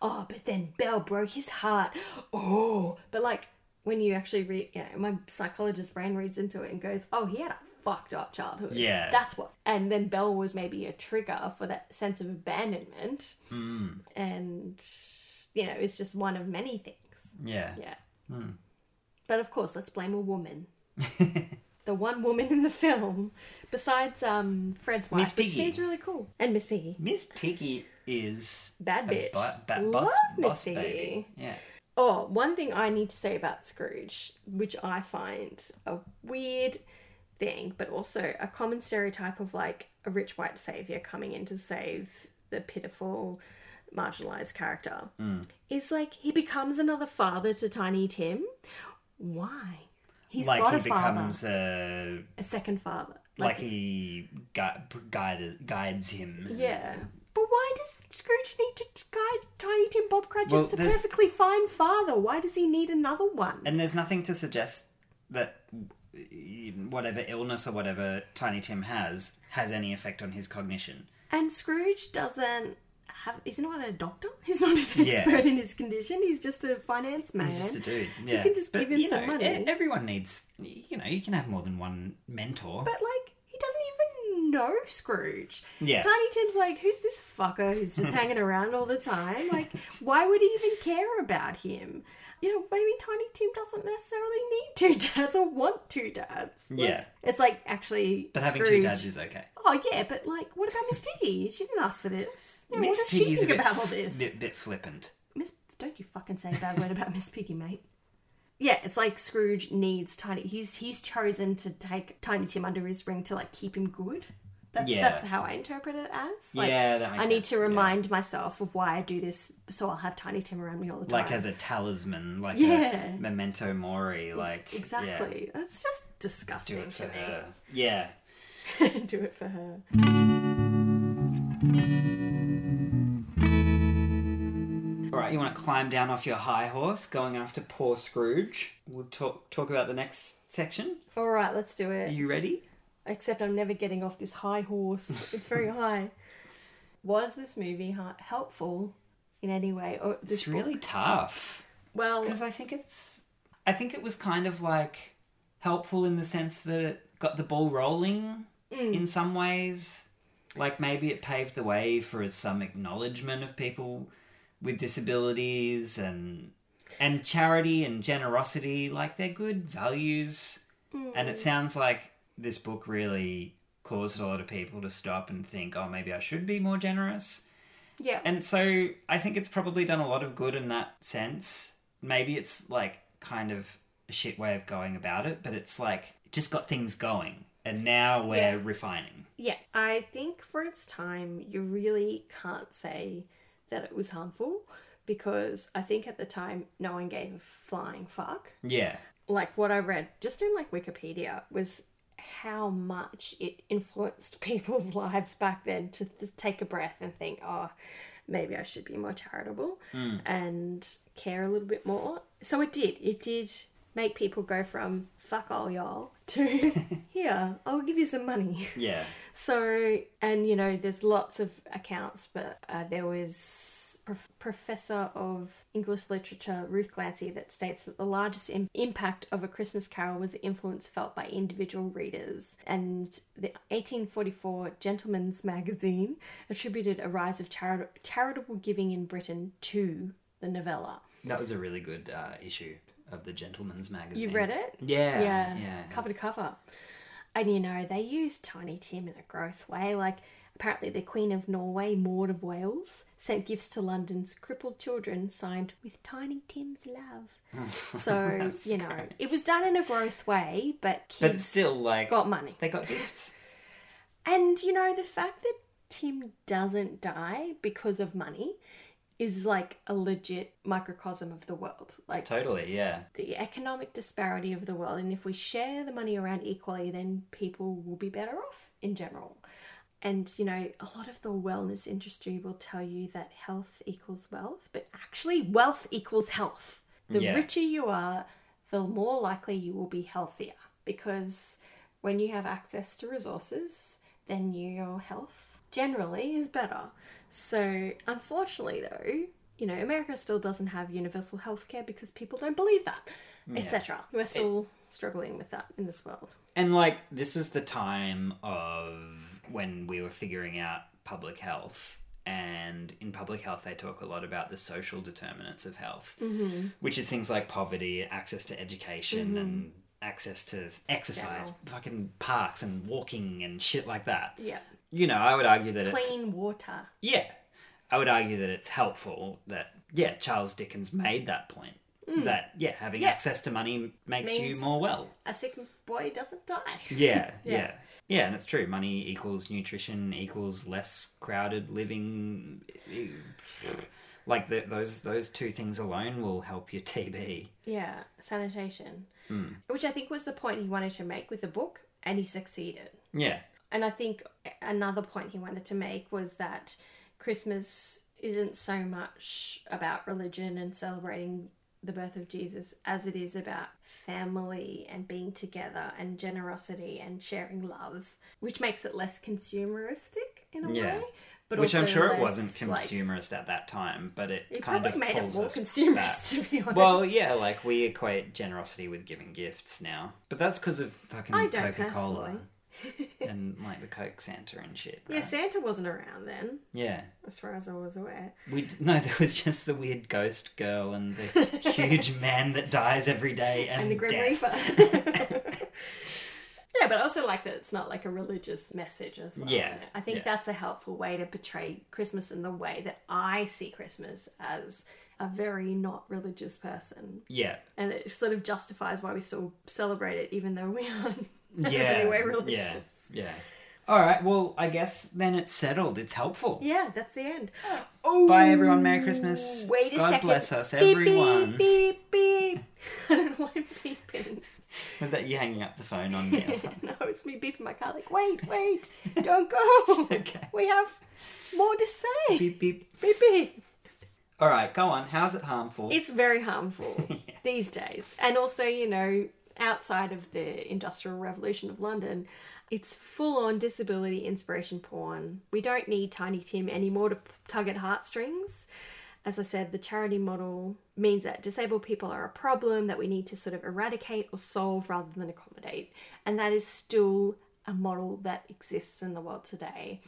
Oh, but then Belle broke his heart. Oh, but like when you actually read, my psychologist brain reads into it and goes, oh, he had a fucked up childhood. Yeah. That's what. And then Belle was maybe a trigger for that sense of abandonment. Mm. And, it's just one of many things. Yeah. Yeah. Mm. But of course, let's blame a woman. The one woman in the film, besides Fred's wife, which seems really cool. And Miss Piggy. Miss Piggy is bad bitch. Love Miss Piggy. Baby. Yeah. Oh, one thing I need to say about Scrooge, which I find a weird thing, but also a common stereotype of like a rich white savior coming in to save the pitiful, marginalized character, is like he becomes another father to Tiny Tim. Why? He's like got he a becomes father, a second father. Like he guides him. Yeah, but why does Scrooge need to guide Tiny Tim? Bob Cratchit's a perfectly fine father. Why does he need another one? And there's nothing to suggest that whatever illness or whatever Tiny Tim has any effect on his cognition. And Scrooge he's not a doctor, he's not an expert in his condition, he's just a finance man. He's just a dude, yeah. You can just give him some money. Everyone needs, you can have more than one mentor. But like, he doesn't even know Scrooge. Yeah. Tiny Tim's like, who's this fucker who's just hanging around all the time? Like, why would he even care about him? Maybe Tiny Tim doesn't necessarily need two dads or want two dads. Like, yeah. It's like, actually, but having Scrooge, two dads is okay. Oh, yeah, but, like, what about Miss Piggy? She didn't ask for this. Yeah, Miss what does Piggy's she think about all this? Bit flippant. Don't you fucking say a bad word about Miss Piggy, mate. Yeah, it's like Scrooge needs Tiny... He's chosen to take Tiny Tim under his wing to, like, keep him good. That's how I interpret it as. Like, yeah, that makes sense. I need to remind myself of why I do this, so I'll have Tiny Tim around me all the time. Like as a talisman, like a memento mori. Like exactly. Yeah. That's just disgusting do it for to her. Me. Yeah. Do it for her. All right, you want to climb down off your high horse, going after poor Scrooge. We'll talk about the next section. All right, let's do it. Are you ready? Except I'm never getting off this high horse. It's very high. Was this movie helpful in any way? Or this it's really book? Tough. Well, because I think it was kind of like helpful in the sense that it got the ball rolling in some ways. Like maybe it paved the way for some acknowledgement of people with disabilities and charity and generosity. Like they're good values, and it sounds like. This book really caused a lot of people to stop and think, oh, maybe I should be more generous. Yeah. And so I think it's probably done a lot of good in that sense. Maybe it's like kind of a shit way of going about it, but it's like it just got things going and now we're refining. Yeah. I think for its time, you really can't say that it was harmful because I think at the time, no one gave a flying fuck. Yeah. Like what I read just in like Wikipedia was... how much it influenced people's lives back then to take a breath and think, oh, maybe I should be more charitable and care a little bit more. So it did. It did make people go from fuck all y'all to here, I'll give you some money. Yeah. So, and there's lots of accounts, but there was Professor of English Literature Ruth Glancy that states that the largest impact of A Christmas Carol was the influence felt by individual readers. And the 1844 Gentleman's Magazine attributed a rise of charitable giving in Britain to the novella. That was a really good issue of the Gentleman's Magazine. You read it? Yeah. Cover to cover. And, you know, they used Tiny Tim in a gross way. Like, apparently the Queen of Norway, Maud of Wales, sent gifts to London's crippled children signed with Tiny Tim's love. So, you know, gross. It was done in a gross way, but kids got money. They got gifts. And, you know, the fact that Tim doesn't die because of money is like a legit microcosm of the world. Like, totally, yeah. The economic disparity of the world. And if we share the money around equally, then people will be better off in general. And, you know, a lot of the wellness industry will tell you that health equals wealth, but actually wealth equals health. The richer you are, the more likely you will be healthier, because when you have access to resources, then your health generally is better. So unfortunately though, you know, America still doesn't have universal healthcare because people don't believe that, etc. We're still struggling with that in this world. And like, this was the time of when we were figuring out public health. And in public health, they talk a lot about the social determinants of health, which is things like poverty, access to education and access to exercise, fucking parks and walking and shit like that. Yeah. You know, I would argue that clean water. Yeah. I would argue that it's helpful that, Charles Dickens made that point. That, having access to money means you more well. A sick boy doesn't die. Yeah, and it's true. Money equals nutrition, equals less crowded living. Like, those two things alone will help your TB. Yeah, sanitation. Which I think was the point he wanted to make with the book, and he succeeded. Yeah. And I think another point he wanted to make was that Christmas isn't so much about religion and celebrating the birth of Jesus as it is about family and being together and generosity and sharing love, which makes it less consumeristic in a way. But which also, I'm sure it wasn't consumerist at that time, but it kind of made it more consumerist, to be honest. Well, yeah, like we equate generosity with giving gifts now, but that's because of fucking Coca-Cola and like the Coke Santa and shit. Right? Yeah, Santa wasn't around then. Yeah, as far as I was aware. There was just the weird ghost girl and the huge man that dies every day and the Grim Reaper. Yeah, but I also like that it's not like a religious message as well. Yeah, I think that's a helpful way to portray Christmas in the way that I see Christmas as a very not religious person. Yeah, and it sort of justifies why we still celebrate it, even though we aren't. Anyway, religious. Yeah. All right. Well, I guess then it's settled. It's helpful. Yeah, that's the end. Oh, bye, everyone. Merry Christmas. Wait a God second. God bless us, beep, everyone. Beep, beep, beep. I don't know why I'm beeping. Was that you hanging up the phone on me or something? No, it's me beeping my car. Like, wait, don't go. Okay. We have more to say. Beep, beep. Beep, beep. All right, go on. How's it harmful? It's very harmful these days. And also, you know, outside of the Industrial Revolution of London, it's full-on disability inspiration porn. We don't need Tiny Tim anymore to tug at heartstrings. As I said, the charity model means that disabled people are a problem that we need to sort of eradicate or solve rather than accommodate. And that is still a model that exists in the world today.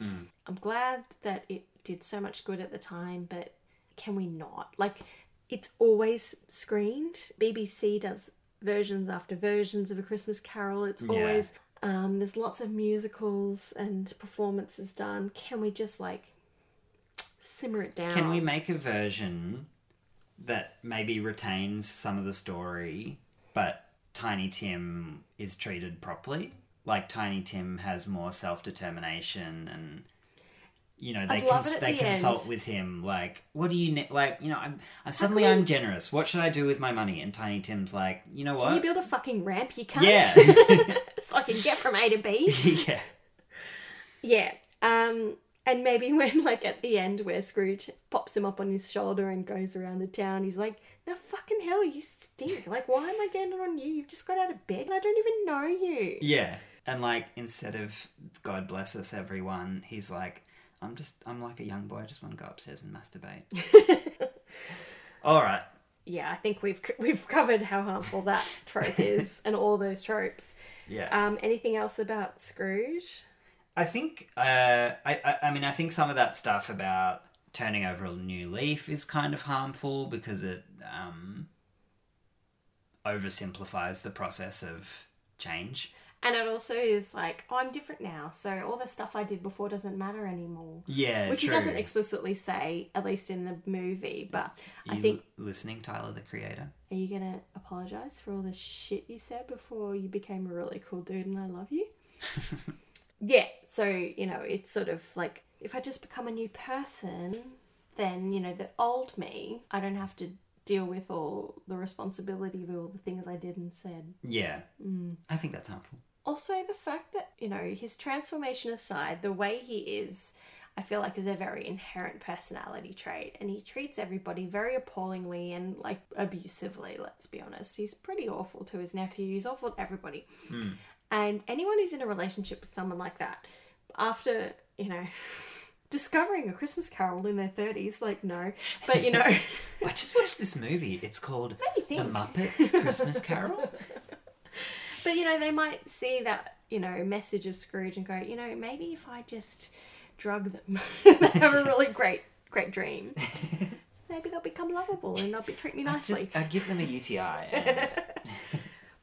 I'm glad that it did so much good at the time, but can we not? Like, it's always screened. BBC does versions after versions of A Christmas Carol. It's always, there's lots of musicals and performances done. Can we just like simmer it down? Can we make a version that maybe retains some of the story, but Tiny Tim is treated properly? Like Tiny Tim has more self-determination and, you know, they consult with him, like, what do you need? Like, you know, I'm generous. What should I do with my money? And Tiny Tim's like, you know what? Can you build a fucking ramp, you cunt? Yeah. So I can get from A to B. Yeah. And maybe when, like, at the end where Scrooge pops him up on his shoulder and goes around the town, he's like, now fucking hell, you stink. Like, why am I getting it on you? You've just got out of bed and I don't even know you. Yeah. And, like, instead of God bless us, everyone, he's like, I'm like a young boy. I just want to go upstairs and masturbate. All right. Yeah, I think we've covered how harmful that trope is and all those tropes. Yeah. Anything else about Scrooge? I think, I think some of that stuff about turning over a new leaf is kind of harmful because it oversimplifies the process of change. And it also is like, oh, I'm different now, so all the stuff I did before doesn't matter anymore. Yeah, which true. He doesn't explicitly say, at least in the movie, but I think... listening, Tyler, the creator? Are you going to apologise for all the shit you said before you became a really cool dude and I love you? Yeah, so, you know, it's sort of like, if I just become a new person, then, you know, the old me, I don't have to deal with all the responsibility of all the things I did and said. Yeah. Mm. I think that's harmful. Also, the fact that, you know, his transformation aside, the way he is, I feel like is a very inherent personality trait, and he treats everybody very appallingly and, like, abusively, let's be honest. He's pretty awful to his nephew. He's awful to everybody. Mm. And anyone who's in a relationship with someone like that, after, you know, discovering A Christmas Carol in their 30s, like, no. But, you know... I just watched this movie. It's called The Muppets Christmas Carol. But, you know, they might see that, you know, message of Scrooge and go, you know, maybe if I just drug them, they have a really great dream. Maybe they'll become lovable and they'll treat me nicely. I'll give them a UTI. And...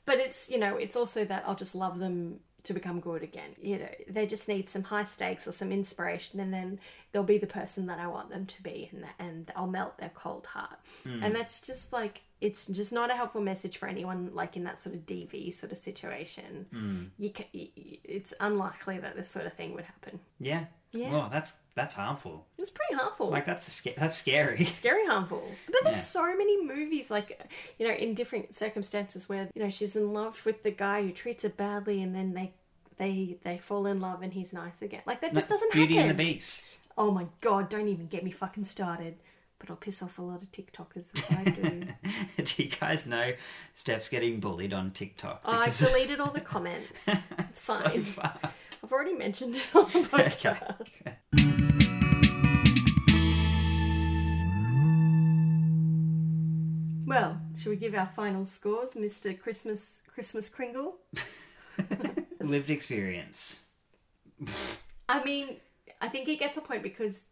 But it's, you know, it's also that I'll just love them to become good again. You know, they just need some high stakes or some inspiration, and then they'll be the person that I want them to be, and I'll melt their cold heart. Mm. And that's just like, it's just not a helpful message for anyone, like, in that sort of DV sort of situation. Mm. It's unlikely that this sort of thing would happen. Yeah. Yeah. Well, that's harmful. It's pretty harmful. Like, that's scary. Scary harmful. But there's so many movies, like, you know, in different circumstances where, you know, she's in love with the guy who treats her badly, and then they fall in love and he's nice again. Like, that just doesn't happen. Beauty and the Beast. Oh my God, don't even get me fucking started. But I'll piss off a lot of TikTokers if I do. Do you guys know Steph's getting bullied on TikTok? Oh, I've deleted all the comments. It's fine. So I've already mentioned it on the podcast. Okay. Well, should we give our final scores, Mr. Christmas Kringle? Lived experience. I mean, I think it gets a point because...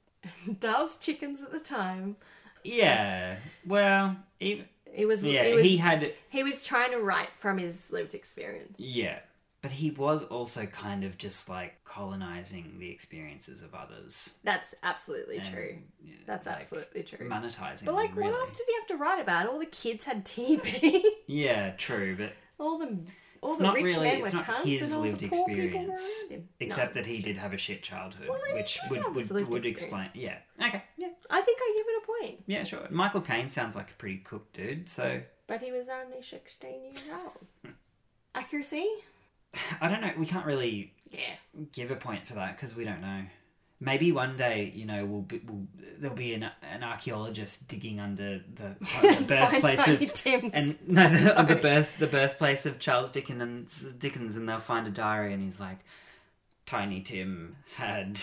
Darl's chickens at the time. Yeah. Well, he was trying to write from his lived experience. Yeah. But he was also kind of just like colonizing the experiences of others. That's absolutely true. Yeah, that's like absolutely true. Monetizing. But like, really. What else did he have to write about? All the kids had TB. Yeah, true, but It's not his lived experience, except that he did have a shit childhood, which would explain. Yeah. Okay. Yeah. I think I give it a point. Yeah, sure. Michael Caine sounds like a pretty cooked dude, so. But he was only 16 years old. Accuracy? I don't know. We can't really give a point for that because we don't know. Maybe one day, you know, there'll be an archaeologist digging under the birthplace of Tim's. The birthplace of Charles Dickens, and they'll find a diary, and he's like, Tiny Tim had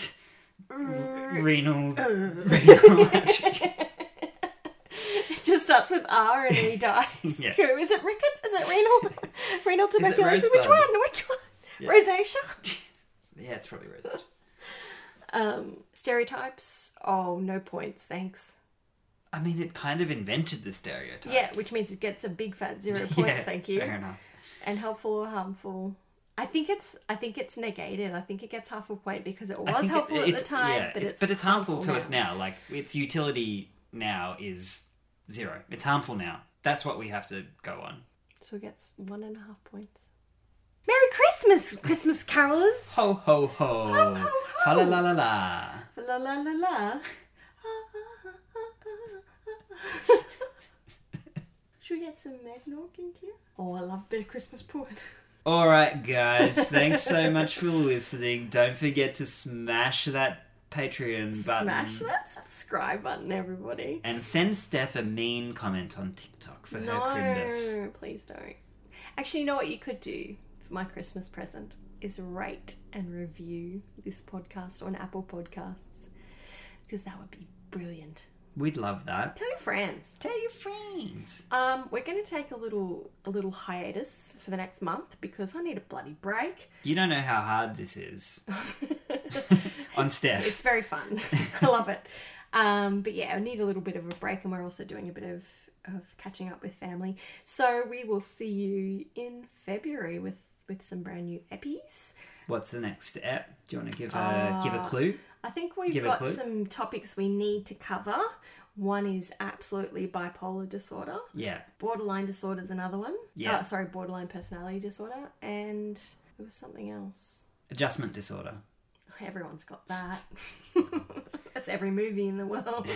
renal. It just starts with R, and he dies. Yeah. Is it rickets? Is it renal? Renal tuberculosis? Which one? Yeah. Rosacea? Yeah, it's probably rosacea. Stereotypes? Oh, no points, thanks. I mean, it kind of invented the stereotypes. Yeah, which means it gets a big fat 0 points, thank you. Fair enough. And helpful or harmful? I think it's negated. I think it gets half a point because it was helpful at the time, yeah, but it's harmful to us now. Like, its utility now is 0. It's harmful now. That's what we have to go on. So it gets 1.5 points. Merry Christmas, Christmas carolers! Ho, ho, ho! Ho, ho, ho! Ha, la, la, la, la! La, la, la, la! Should we get some Magnog into you? Oh, I love a bit of Christmas porn. Alright, guys, thanks so much for listening. Don't forget to smash that Patreon button. Smash that subscribe button, everybody. And send Steph a mean comment on TikTok for her crimness. No, please don't. Actually, you know what you could do? My Christmas present is rate and review this podcast on Apple Podcasts. because that would be brilliant. We'd love that. Tell your friends. We're going to take a little hiatus for the next month because I need a bloody break. You don't know how hard this is. On Steph. It's very fun. I love it. But yeah, I need a little bit of a break, and we're also doing a bit of catching up with family. So we will see you in February with some brand new episodes. What's the next ep? Do you want to give a clue? I think we've got some topics we need to cover. One is absolutely bipolar disorder. Yeah. Borderline disorder is another one. Yeah. Borderline personality disorder. And there was something else. Adjustment disorder. Everyone's got that. That's every movie in the world.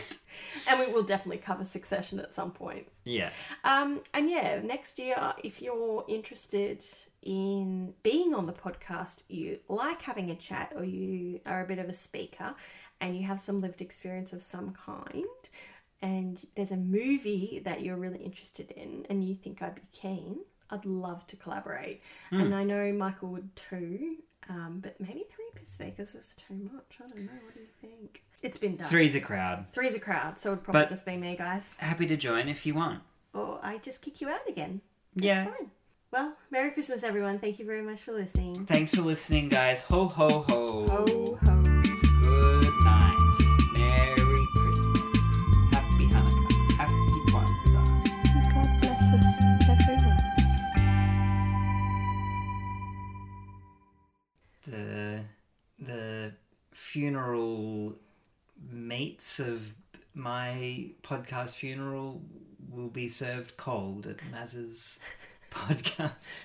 And we will definitely cover Succession at some point. Yeah. And yeah, next year, if you're interested in being on the podcast, you like having a chat, or you are a bit of a speaker and you have some lived experience of some kind, and there's a movie that you're really interested in and you think I'd be keen, I'd love to collaborate. Mm. And I know Michael would too. But maybe 3 speakers is too much. I don't know. What do you think? It's been done. Three's a crowd. So it would probably just be me, guys. Happy to join if you want. Or I just kick you out again. That's fine. Well, Merry Christmas, everyone. Thank you very much for listening. Thanks for listening, guys. Ho, ho, ho. Ho, ho. Good night. Merry Christmas. Happy Hanukkah. Happy Kwanzaa. God bless us, everyone. The funeral meats of my podcast funeral will be served cold at Maz's podcast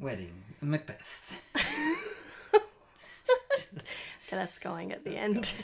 wedding. Macbeth. Okay, that's going at the end.